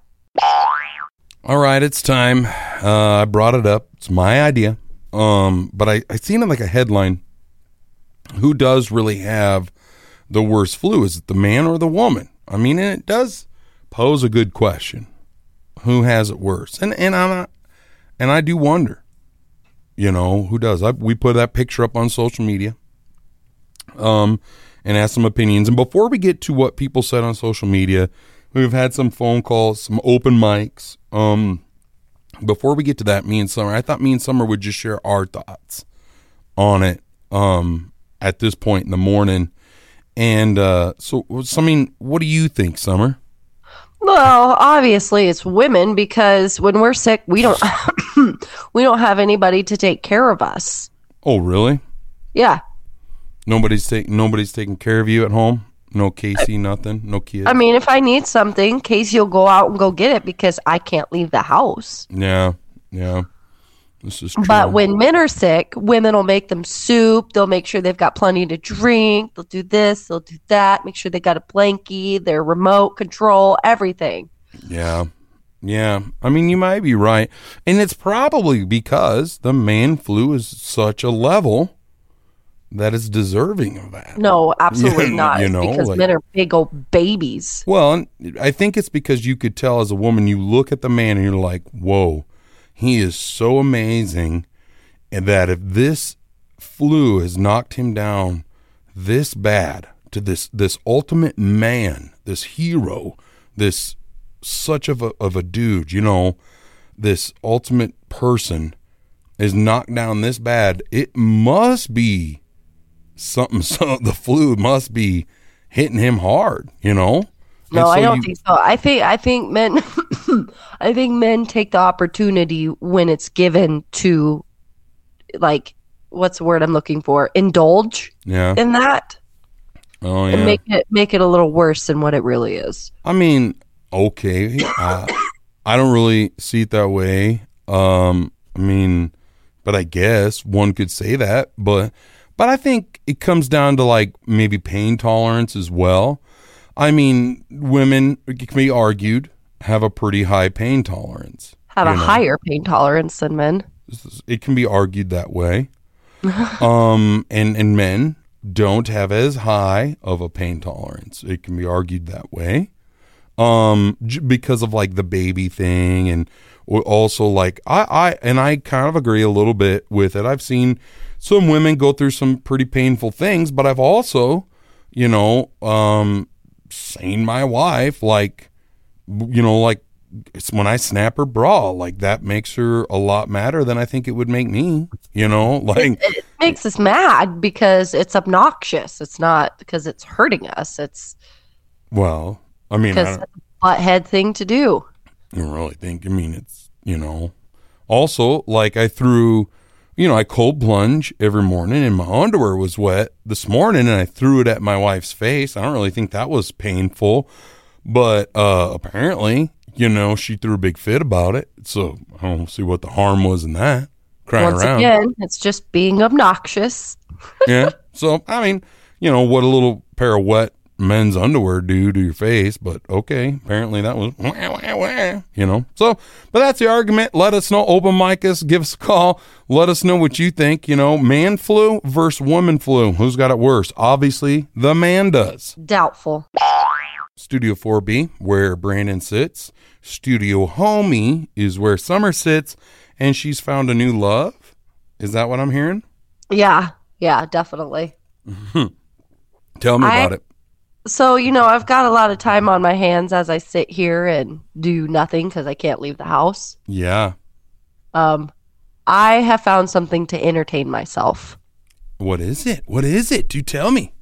All right, it's time. I brought it up. It's my idea. But I seen it like a headline. Who does really have the worst flu? Is it the man or the woman? I mean, and it does pose a good question. Who has it worse? And I do wonder, you know, who does? We put that picture up on social media and asked some opinions. And before we get to what people said on social media, we've had some phone calls, some open mics. Before we get to that, I thought me and Summer would just share our thoughts on it at this point in the morning. And what do you think, Summer? Well, obviously it's women, because when we're sick, we don't have anybody to take care of us. Oh, really? Yeah. Nobody's taking care of you at home? No Casey, nothing, no kids. I mean, if I need something, Casey will go out and go get it because I can't leave the house. Yeah, yeah. This is true. But when men are sick, women will make them soup. They'll make sure they've got plenty to drink. They'll do this, they'll do that, make sure they got a blankie, their remote control, everything. Yeah, yeah. I mean, you might be right. And it's probably because the man flu is such a level that is deserving of that. No, absolutely not. You know, because men are big old babies. Well, I think it's because you could tell as a woman, you look at the man and you're like, whoa, he is so amazing, and that if this flu has knocked him down this bad to this ultimate man, this hero, this such of a dude, you know, this ultimate person is knocked down this bad, it must be something. So the flu must be hitting him hard, you know? No, I don't think so. I think men men take the opportunity when it's given to, like, what's the word I'm looking for? Indulge in that. Oh, yeah. And make it a little worse than what it really is. I mean, okay. I don't really see it that way. I mean, but I guess one could say that, But I think it comes down to, like, maybe pain tolerance as well. I mean, women, it can be argued, have a pretty high pain tolerance. Have a higher pain tolerance than men. It can be argued that way. And men don't have as high of a pain tolerance. It can be argued that way. Because of, like, the baby thing, and also, like, I kind of agree a little bit with it. I've seen some women go through some pretty painful things, but I've also, you know, seen my wife, like, you know, like, it's when I snap her bra, like, that makes her a lot madder than I think it would make me, you know, like. It makes us mad because it's obnoxious. It's not because it's hurting us. It's. Well, I mean. Because it's a butthead thing to do. I really think, I mean, it's, you know. Also, like, you know, I cold plunge every morning, and my underwear was wet this morning, and I threw it at my wife's face. I don't really think that was painful, but apparently you know, she threw a big fit about it. So I don't see what the harm was in that. Crying once around. Again, it's just being obnoxious. Yeah. So, I mean, you know, what a little pair of wet men's underwear do to your face, but okay, apparently that was wah, wah, wah, you know. So, but that's the argument. Let us know. Open mic us, give us a call, let us know what you think. You know, man flu versus woman flu, who's got it worse? Obviously the man does. Doubtful. Studio 4B, where Brandon sits. Studio Homie is where Summer sits, and she's found a new love. Is that what I'm hearing? Yeah, definitely. Tell me about it. So, you know, I've got a lot of time on my hands as I sit here and do nothing because I can't leave the house. Yeah. I have found something to entertain myself. What is it? What is it? Do tell me.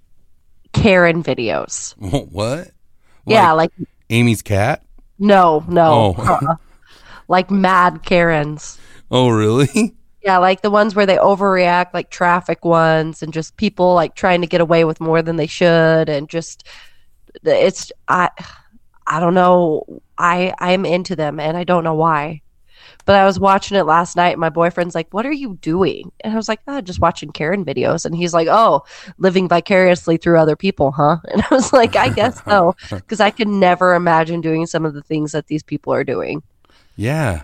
Karen videos. What? Like, yeah, like... Amy's cat? No. Oh. Like mad Karens. Oh, really? Yeah, like the ones where they overreact, like traffic ones, and just people like trying to get away with more than they should, and just I don't know, I am into them, and I don't know why. But I was watching it last night, and my boyfriend's like, "What are you doing?" And I was like, "Oh, just watching Karen videos." And he's like, "Oh, living vicariously through other people, huh?" And I was like, "I guess so," because I could never imagine doing some of the things that these people are doing. Yeah.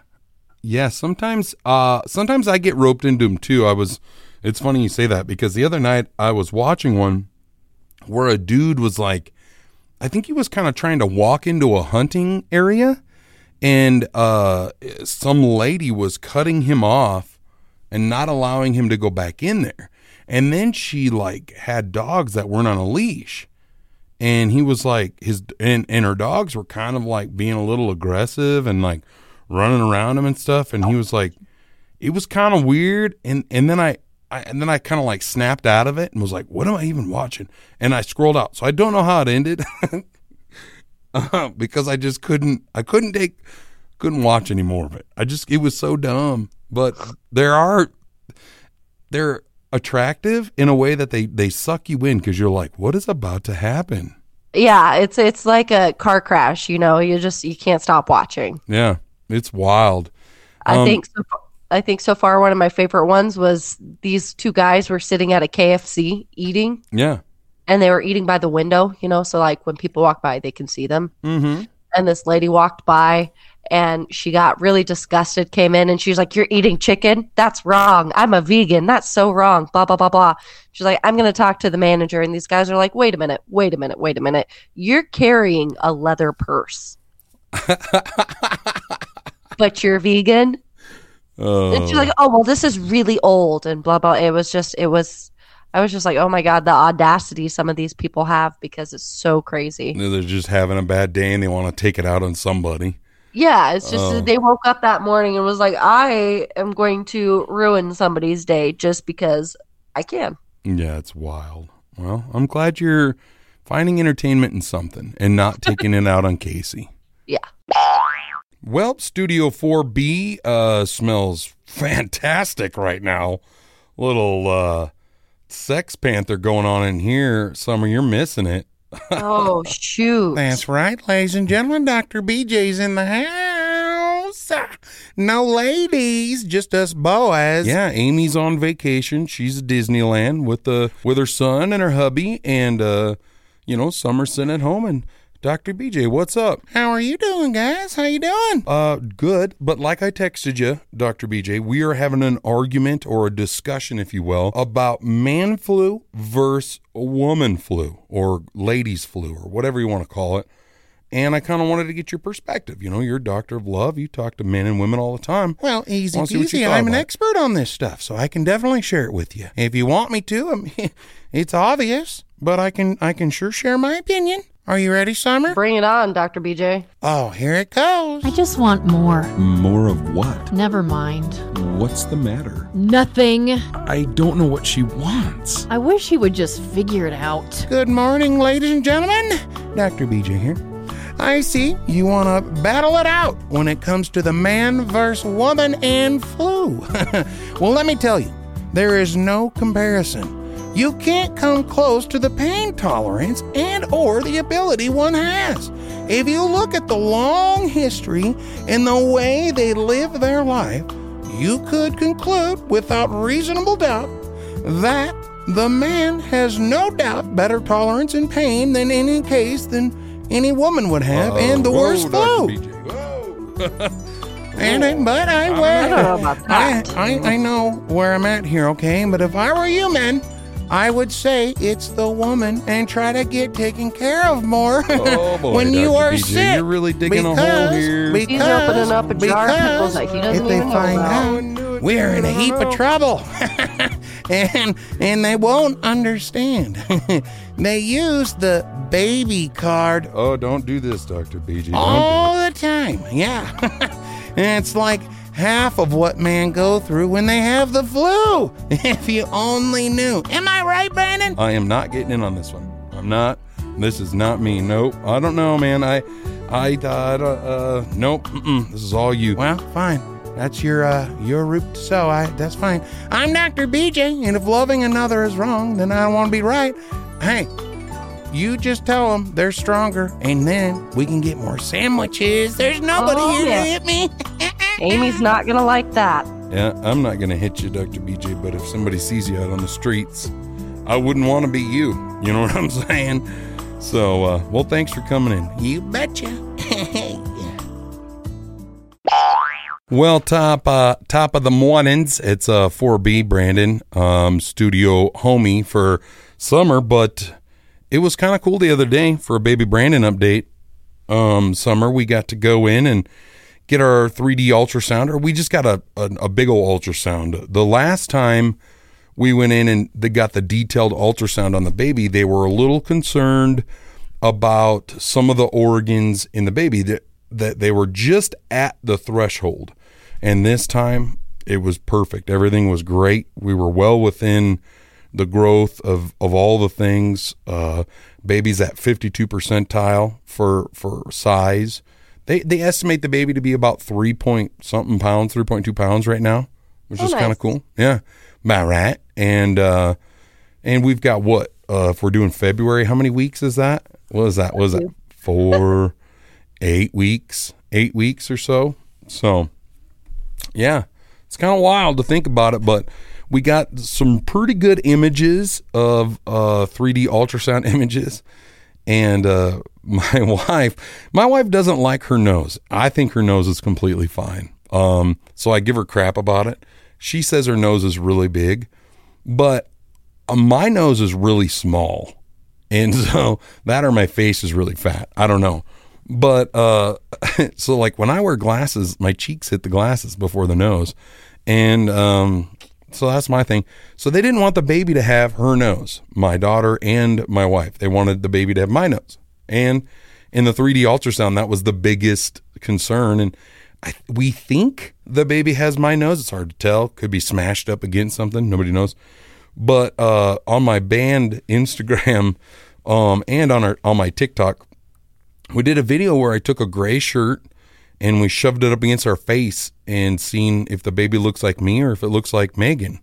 Yeah, sometimes I get roped into them too. It's funny you say that, because the other night I was watching one where a dude was like, I think he was kind of trying to walk into a hunting area, and some lady was cutting him off and not allowing him to go back in there. And then she like had dogs that weren't on a leash, and he was like and her dogs were kind of like being a little aggressive and like running around him and stuff, and he was like, it was kind of weird, and then I kind of like snapped out of it and was like, what am I even watching? And I scrolled out, so I don't know how it ended. Because I couldn't watch any more of it. It was so dumb. But they're attractive in a way that they suck you in, because you're like, what is about to happen? Yeah, it's like a car crash, you know, you can't stop watching. Yeah. It's wild. I think so far one of my favorite ones was these two guys were sitting at a KFC eating. Yeah. And they were eating by the window, you know, so like when people walk by, they can see them. Mm-hmm. And this lady walked by, and she got really disgusted, came in, and she's like, "You're eating chicken? That's wrong. I'm a vegan. That's so wrong. Blah, blah, blah, blah." She's like, "I'm going to talk to the manager." And these guys are like, wait a minute. You're carrying a leather purse. But you're vegan. Oh. And she's like, "Oh, well, this is really old," and blah, blah. I was just like, oh my God, the audacity some of these people have, because it's so crazy. They're just having a bad day and they want to take it out on somebody. Yeah. It's just they woke up that morning and was like, I am going to ruin somebody's day just because I can. Yeah, it's wild. Well, I'm glad you're finding entertainment in something and not taking it out on Casey. Yeah. Well, Studio 4B smells fantastic right now. Little Sex Panther going on in here. Summer, you're missing it. Oh, shoot. That's right, ladies and gentlemen. Dr. BJ's in the house. No ladies, just us boys. Yeah, Amy's on vacation. She's at Disneyland with her son and her hubby. And, you know, Summer's sitting at home, and Dr. BJ, what's up? How are you doing, guys? How you doing? Good. But like I texted you, Dr. BJ, we are having an argument, or a discussion, if you will, about man flu versus woman flu, or ladies flu, or whatever you want to call it. And I kind of wanted to get your perspective. You know, you're a doctor of love. You talk to men and women all the time. Well, easy peasy. I'm an expert on this stuff, so I can definitely share it with you. If you want me to, I mean, it's obvious, but I can sure share my opinion. Are you ready, Summer? Bring it on, Dr. BJ. Oh, here it goes. I just want more. More of what? Never mind. What's the matter? Nothing. I don't know what she wants. I wish he would just figure it out. Good morning, ladies and gentlemen. Dr. BJ here. I see you want to battle it out when it comes to the man versus woman and flu. Well, let me tell you, there is no comparison. You can't come close to the pain tolerance and or the ability one has. If you look at the long history and the way they live their life, you could conclude without reasonable doubt that the man has no doubt better tolerance in pain than any case than any woman would have, and the worst flow. But I know where I'm at here, okay? But if I were you, man, I would say it's the woman and try to get taken care of more when Dr. you are BJ, sick. You're really digging a hole here. He's opening up a jar of pickles like he doesn't even know about. If they find out, we're in a heap of trouble. And they won't understand. They use the baby card. Oh, don't do this, Dr. BJ. All the time, yeah. And it's like half of what men go through when they have the flu. If you only knew. Am I right, Brandon? I am not getting in on this one. I'm not. This is not me. Nope. I don't know, man. Nope. Mm-mm. This is all you. Well, fine. That's your route, so that's fine. I'm Dr. BJ, and if loving another is wrong, then I don't want to be right. Hey, you just tell them they're stronger, and then we can get more sandwiches. There's nobody here to hit me. Amy's not going to like that. Yeah, I'm not going to hit you, Dr. BJ, but if somebody sees you out on the streets, I wouldn't want to be you. You know what I'm saying? So, well, thanks for coming in. You betcha. Well, top of the mornings, it's 4B Brandon, studio homie for Summer, but it was kind of cool the other day for a baby Brandon update. Summer, we got to go in and get our 3D ultrasound, or we just got a big old ultrasound. The last time we went in and they got the detailed ultrasound on the baby, they were a little concerned about some of the organs in the baby that they were just at the threshold. And this time it was perfect. Everything was great. We were well within the growth of all the things. Baby's at 52 percentile for size. They estimate the baby to be about 3.2 pounds right now, which is nice. Kind of cool. Yeah. About right. And we've got what, if we're doing February, how many weeks is that? What is that? 8 weeks or so. So yeah, it's kind of wild to think about it, but we got some pretty good images of 3D ultrasound images. And my wife doesn't like her nose. I think her nose is completely fine. So I give her crap about it. She says her nose is really big, but my nose is really small. And so that, or my face is really fat. I don't know. But, so like when I wear glasses, my cheeks hit the glasses before the nose. And, so that's my thing. So they didn't want the baby to have her nose, my daughter and my wife. They wanted the baby to have my nose. And in the 3D ultrasound, that was the biggest concern. And we think the baby has my nose. It's hard to tell. Could be smashed up against something. Nobody knows. But, on my band Instagram, and on my TikTok, we did a video where I took a gray shirt and we shoved it up against our face and seen if the baby looks like me or if it looks like Megan.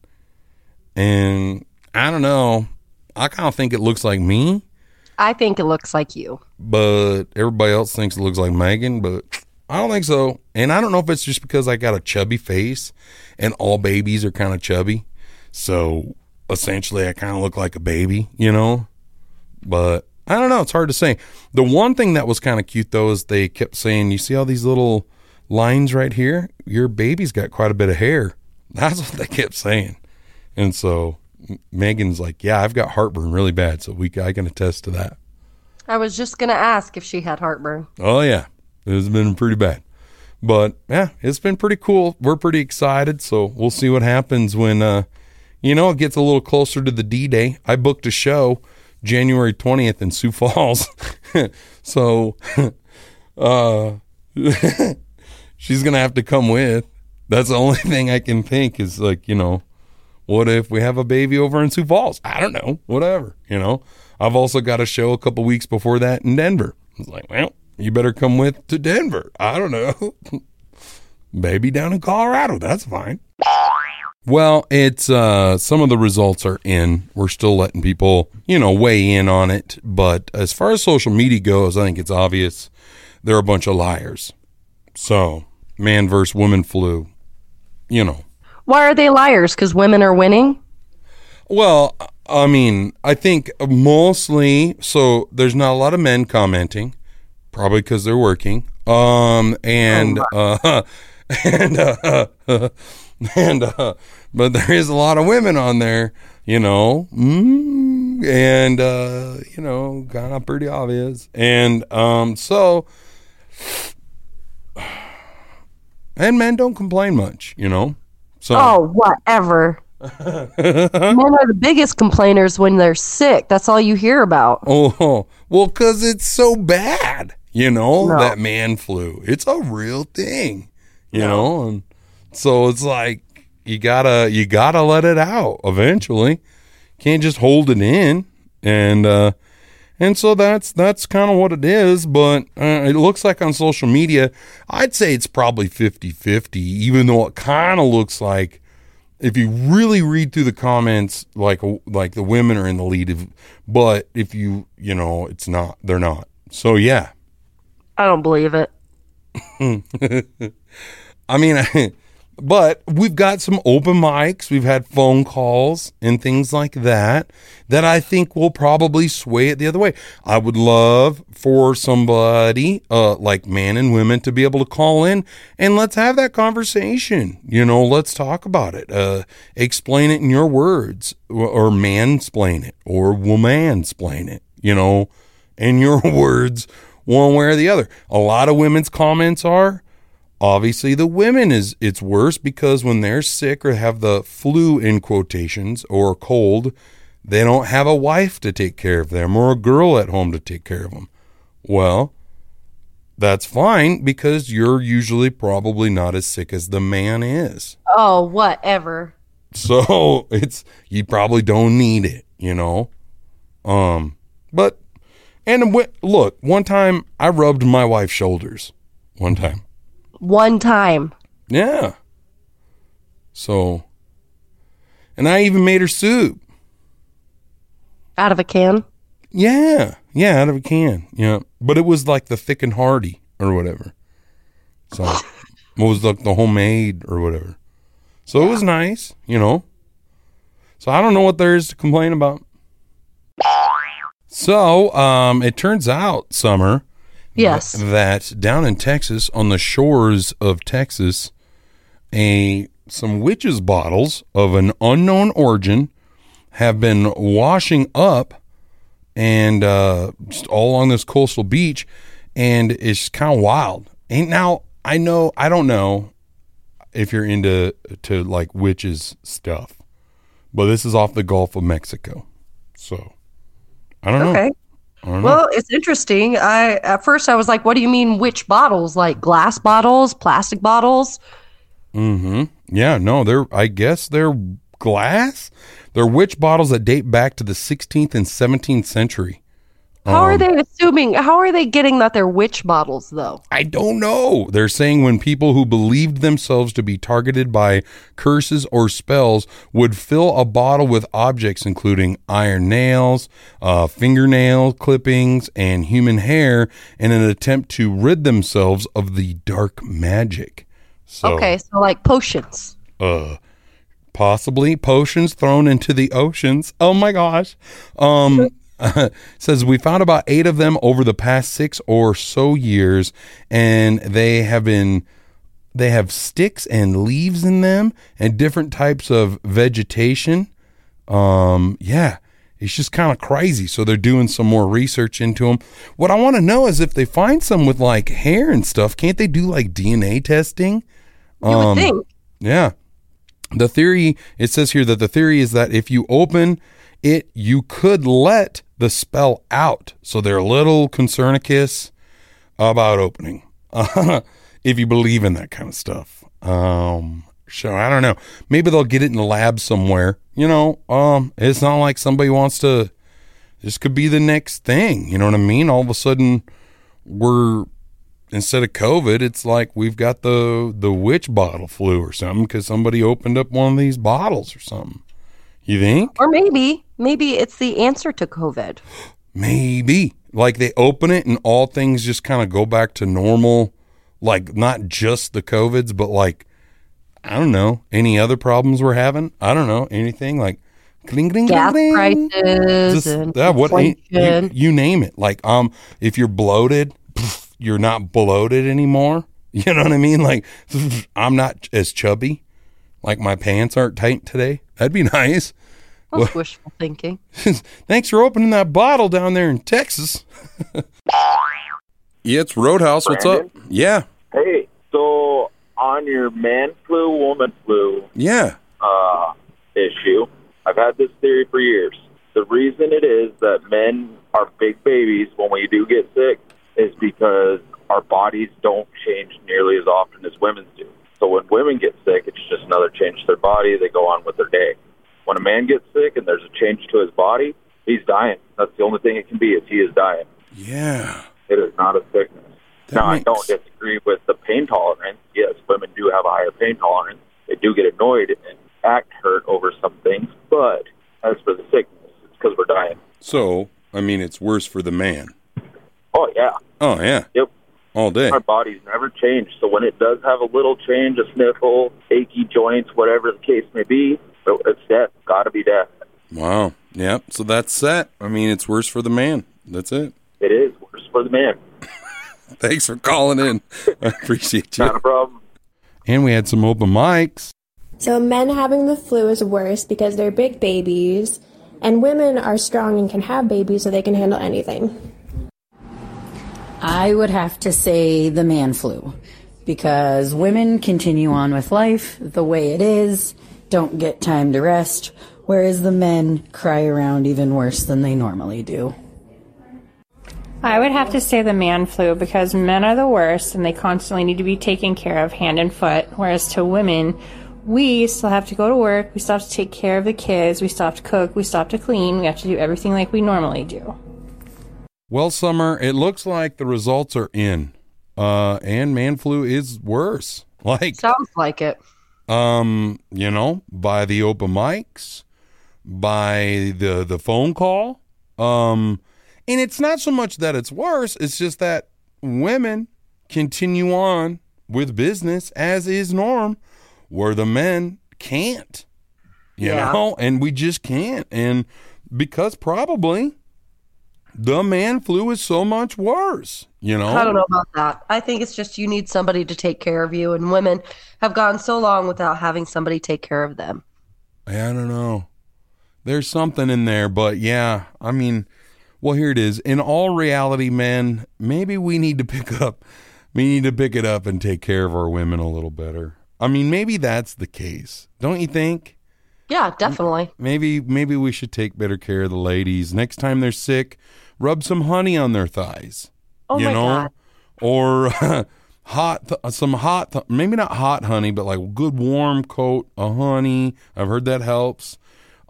And I don't know. I kind of think it looks like me. I think it looks like you. But everybody else thinks it looks like Megan, but I don't think so. And I don't know if it's just because I got a chubby face and all babies are kind of chubby. So essentially I kind of look like a baby, you know, but I don't know. It's hard to say. The one thing that was kind of cute, though, is they kept saying, you see all these little lines right here? Your baby's got quite a bit of hair. That's what they kept saying. And so Megan's like, yeah, I've got heartburn really bad, so I can attest to that. I was just going to ask if she had heartburn. Oh, yeah. It's been pretty bad. But, yeah, it's been pretty cool. We're pretty excited, so we'll see what happens when, it gets a little closer to the D-Day. I booked a show January 20th in Sioux Falls. So, she's going to have to come with. That's the only thing I can think is like, what if we have a baby over in Sioux Falls? I don't know. Whatever, I've also got a show a couple weeks before that in Denver. I was like, well, you better come with to Denver. I don't know. Baby down in Colorado. That's fine. Well, it's some of the results are in. We're still letting people, you know, weigh in on it. But as far as social media goes, I think it's obvious they're a bunch of liars. So, man versus woman flu, you know. Why are they liars? Because women are winning? Well, I mean, I think mostly, so there's not a lot of men commenting, probably because they're working. But there is a lot of women on there, you know, you know, kind of pretty obvious. And and men don't complain much, you know. So whatever. Men are the biggest complainers when they're sick. That's all you hear about. Oh, well, because it's so bad, you know. No. That man flu. It's a real thing, you know. And so it's like you gotta let it out eventually. Can't just hold it in. And so that's kind of what it is. But it looks like on social media, I'd say it's probably 50-50, even though it kind of looks like, if you really read through the comments, like the women are in the lead. But if you know, it's not, they're not. So yeah, I don't believe it. I mean, but we've got some open mics. We've had phone calls and things like that I think will probably sway it the other way. I would love for somebody, like men and women, to be able to call in and let's have that conversation. You know, let's talk about it. Explain it in your words, or mansplain it, or womansplain it, you know, in your words, one way or the other. A lot of women's comments are, obviously, the women it's worse because when they're sick or have the flu in quotations or cold, they don't have a wife to take care of them or a girl at home to take care of them. Well, that's fine because you're usually probably not as sick as the man is. Oh, whatever. So you probably don't need it, you know. Look, one time I rubbed my wife's shoulders. One time. Yeah. So, and I even made her soup. Out of a can? Yeah, out of a can. Yeah. But it was like the thick and hearty or whatever. So, it was like the homemade or whatever. So, It was nice, you know. So, I don't know what there is to complain about. So, it turns out, Summer... Yes. That down in Texas, on the shores of Texas, some witches bottles of an unknown origin have been washing up and all along this coastal beach, and it's kind of wild. And now I don't know if you're into like witches stuff, but this is off the Gulf of Mexico, so I don't know. Okay. Well, it's interesting. At first I was like, what do you mean which bottles? Like glass bottles, plastic bottles? Mm-hmm. Yeah, no, I guess they're glass. They're witch bottles that date back to the 16th and 17th century. How are they getting that they're witch bottles, though? I don't know. They're saying when people who believed themselves to be targeted by curses or spells would fill a bottle with objects including iron nails, fingernail clippings, and human hair in an attempt to rid themselves of the dark magic. So, okay, so like potions. Possibly potions thrown into the oceans. Oh my gosh. Says we found about 8 of them over the past 6 or so years, and they have sticks and leaves in them and different types of vegetation. It's just kind of crazy. So they're doing some more research into them. What I want to know is if they find some with like hair and stuff, can't they do like DNA testing? You would think. Yeah. It says here that the theory is that if you open it, you could let the spell out. So they're a little concernicus about opening, if you believe in that kind of stuff. So I don't know. Maybe they'll get it in the lab somewhere. You know, it's not like somebody wants to. This could be the next thing. You know what I mean? All of a sudden, we're instead of COVID, it's like we've got the witch bottle flu or something because somebody opened up one of these bottles or something. You think? Or maybe it's the answer to COVID. Maybe. Like they open it and all things just kind of go back to normal. Like not just the COVIDs, but like, I don't know, any other problems we're having? I don't know, anything like cling, cling, gas cling, prices, just, what, you name it. Like if you're bloated, you're not bloated anymore. You know what I mean? Like I'm not as chubby. Like my pants aren't tight today. That'd be nice. That's wishful thinking. Thanks for opening that bottle down there in Texas. It's Roadhouse. Brandon? What's up? Yeah. Hey, so on your man flu, woman flu issue, I've had this theory for years. The reason it is that men are big babies when we do get sick is because our bodies don't change nearly as often as women's do. So when women get sick, it's just another change to their body. They go on with their day. When a man gets sick and there's a change to his body, he's dying. That's the only thing it can be is he is dying. Yeah. It is not a sickness. I don't disagree with the pain tolerance. Yes, women do have a higher pain tolerance. They do get annoyed and act hurt over some things. But as for the sickness, it's because we're dying. So, I mean, it's worse for the man. Oh, yeah. Oh, yeah. Yep. All day. Our bodies never change. So when it does have a little change, a sniffle, achy joints, whatever the case may be, it's death. Got to be death. Wow. Yep. So that's that. I mean, it's worse for the man. That's it. It is worse for the man. Thanks for calling in. I appreciate you. Not a problem. And we had some open mics. So men having the flu is worse because they're big babies, and women are strong and can have babies so they can handle anything. I would have to say the man flu, because women continue on with life the way it is, don't get time to rest, whereas the men cry around even worse than they normally do. I would have to say the man flu, because men are the worst and they constantly need to be taken care of hand and foot, whereas to women, we still have to go to work, we still have to take care of the kids, we still have to cook, we still have to clean, we have to do everything like we normally do. Well, Summer, it looks like the results are in, and man flu is worse. Like sounds like it. You know, by the open mics, by the phone call, and it's not so much that it's worse. It's just that women continue on with business as is norm, where the men can't. You know, and we just can't, and because probably. The man flu is so much worse, you know? I don't know about that. I think it's just you need somebody to take care of you, and women have gone so long without having somebody take care of them. I don't know. There's something in there, but yeah, I mean, well, here it is. In all reality, men, maybe we need to pick it up and take care of our women a little better. I mean, maybe that's the case. Don't you think? Yeah, definitely. Maybe we should take better care of the ladies. Next time they're sick, rub some honey on their thighs. Oh, you know? God. Or maybe not hot honey, but like a good warm coat of honey. I've heard that helps.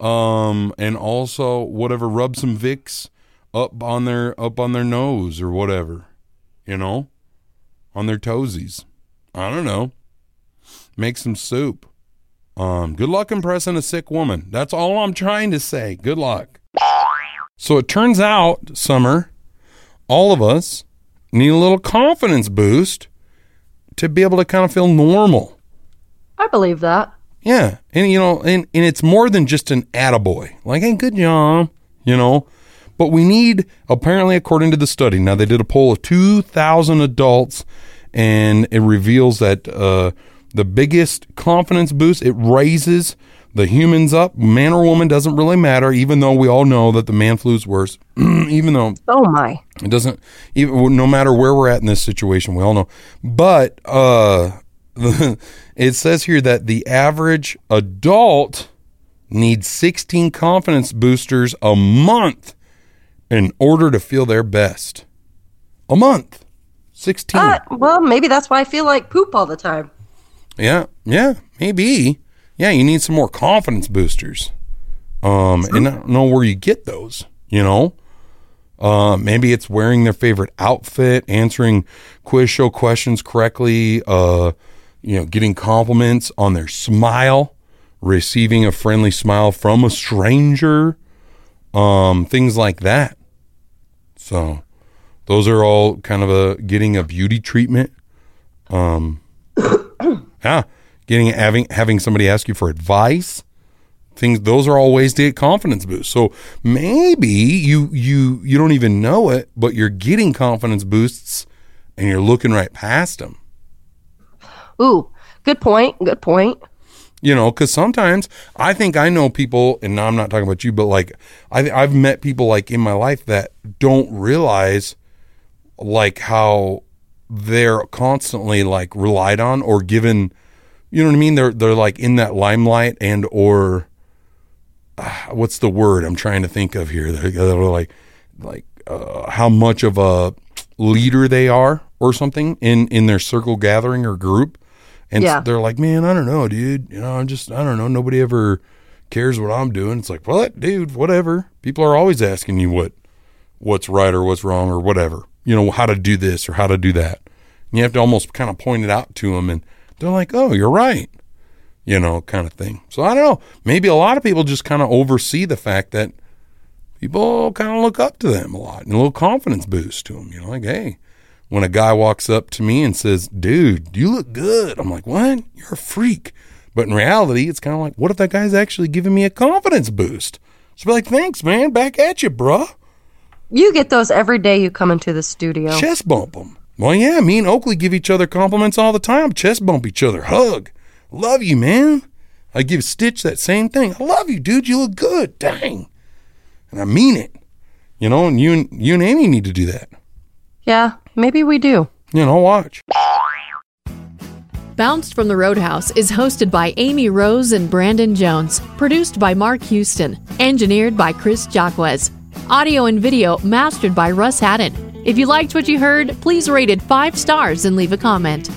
And also whatever, rub some Vicks up on their nose or whatever, you know, on their toesies. I don't know. Make some soup. Good luck impressing a sick woman. That's all I'm trying to say. Good luck. So it turns out, Summer, all of us need a little confidence boost to be able to kind of feel normal. I believe that. Yeah. And, you know, and it's more than just an attaboy. Like, hey, good job, you know. But we need, apparently, according to the study, now they did a poll of 2,000 adults, and it reveals that, the biggest confidence boost, it raises the humans up. Man or woman doesn't really matter, even though we all know that the man flu is worse. Even though it doesn't, even no matter where we're at in this situation, we all know. But it says here that the average adult needs 16 confidence boosters a month in order to feel their best. A month, 16. Well, maybe that's why I feel like poop all the time. Yeah, maybe. Yeah, you need some more confidence boosters. And I don't know where you get those, you know. Maybe it's wearing their favorite outfit, answering quiz show questions correctly, getting compliments on their smile, receiving a friendly smile from a stranger, things like that. So those are all kind of getting a beauty treatment. Having somebody ask you for advice, things. Those are all ways to get confidence boost. So maybe you don't even know it, but you're getting confidence boosts and you're looking right past them. Ooh, good point. Good point. You know, because sometimes I think I know people, and I'm not talking about you, but like I've met people like in my life that don't realize like how they're constantly like relied on or given. You know what I mean? They're like in that limelight and or what's the word I'm trying to think of here? They're like how much of a leader they are or something in their circle gathering or group. And yeah. They're like, man, I don't know, dude. You know, I don't know. Nobody ever cares what I'm doing. It's like, what, dude, whatever. People are always asking you what's right or what's wrong or whatever, you know, how to do this or how to do that. And you have to almost kind of point it out to them. And they're like, oh, you're right, you know, kind of thing. So I don't know. Maybe a lot of people just kind of oversee the fact that people kind of look up to them a lot and a little confidence boost to them. You know, like, hey. When a guy walks up to me and says, dude, you look good. I'm like, what? You're a freak. But in reality, it's kind of like, what if that guy's actually giving me a confidence boost? So be like, thanks, man. Back at you, bruh. You get those every day you come into the studio. Chest bump them. Well, yeah, me and Oakley give each other compliments all the time. Chest bump each other. Hug. Love you, man. I give Stitch that same thing. I love you, dude. You look good. Dang. And I mean it. You know, and you and Amy need to do that. Yeah. Maybe we do. You know, watch. Bounced from the Roadhouse is hosted by Amy Rose and Brandon Jones. Produced by Mark Houston. Engineered by Chris Jaques. Audio and video mastered by Russ Haddon. If you liked what you heard, please rate it 5 stars and leave a comment.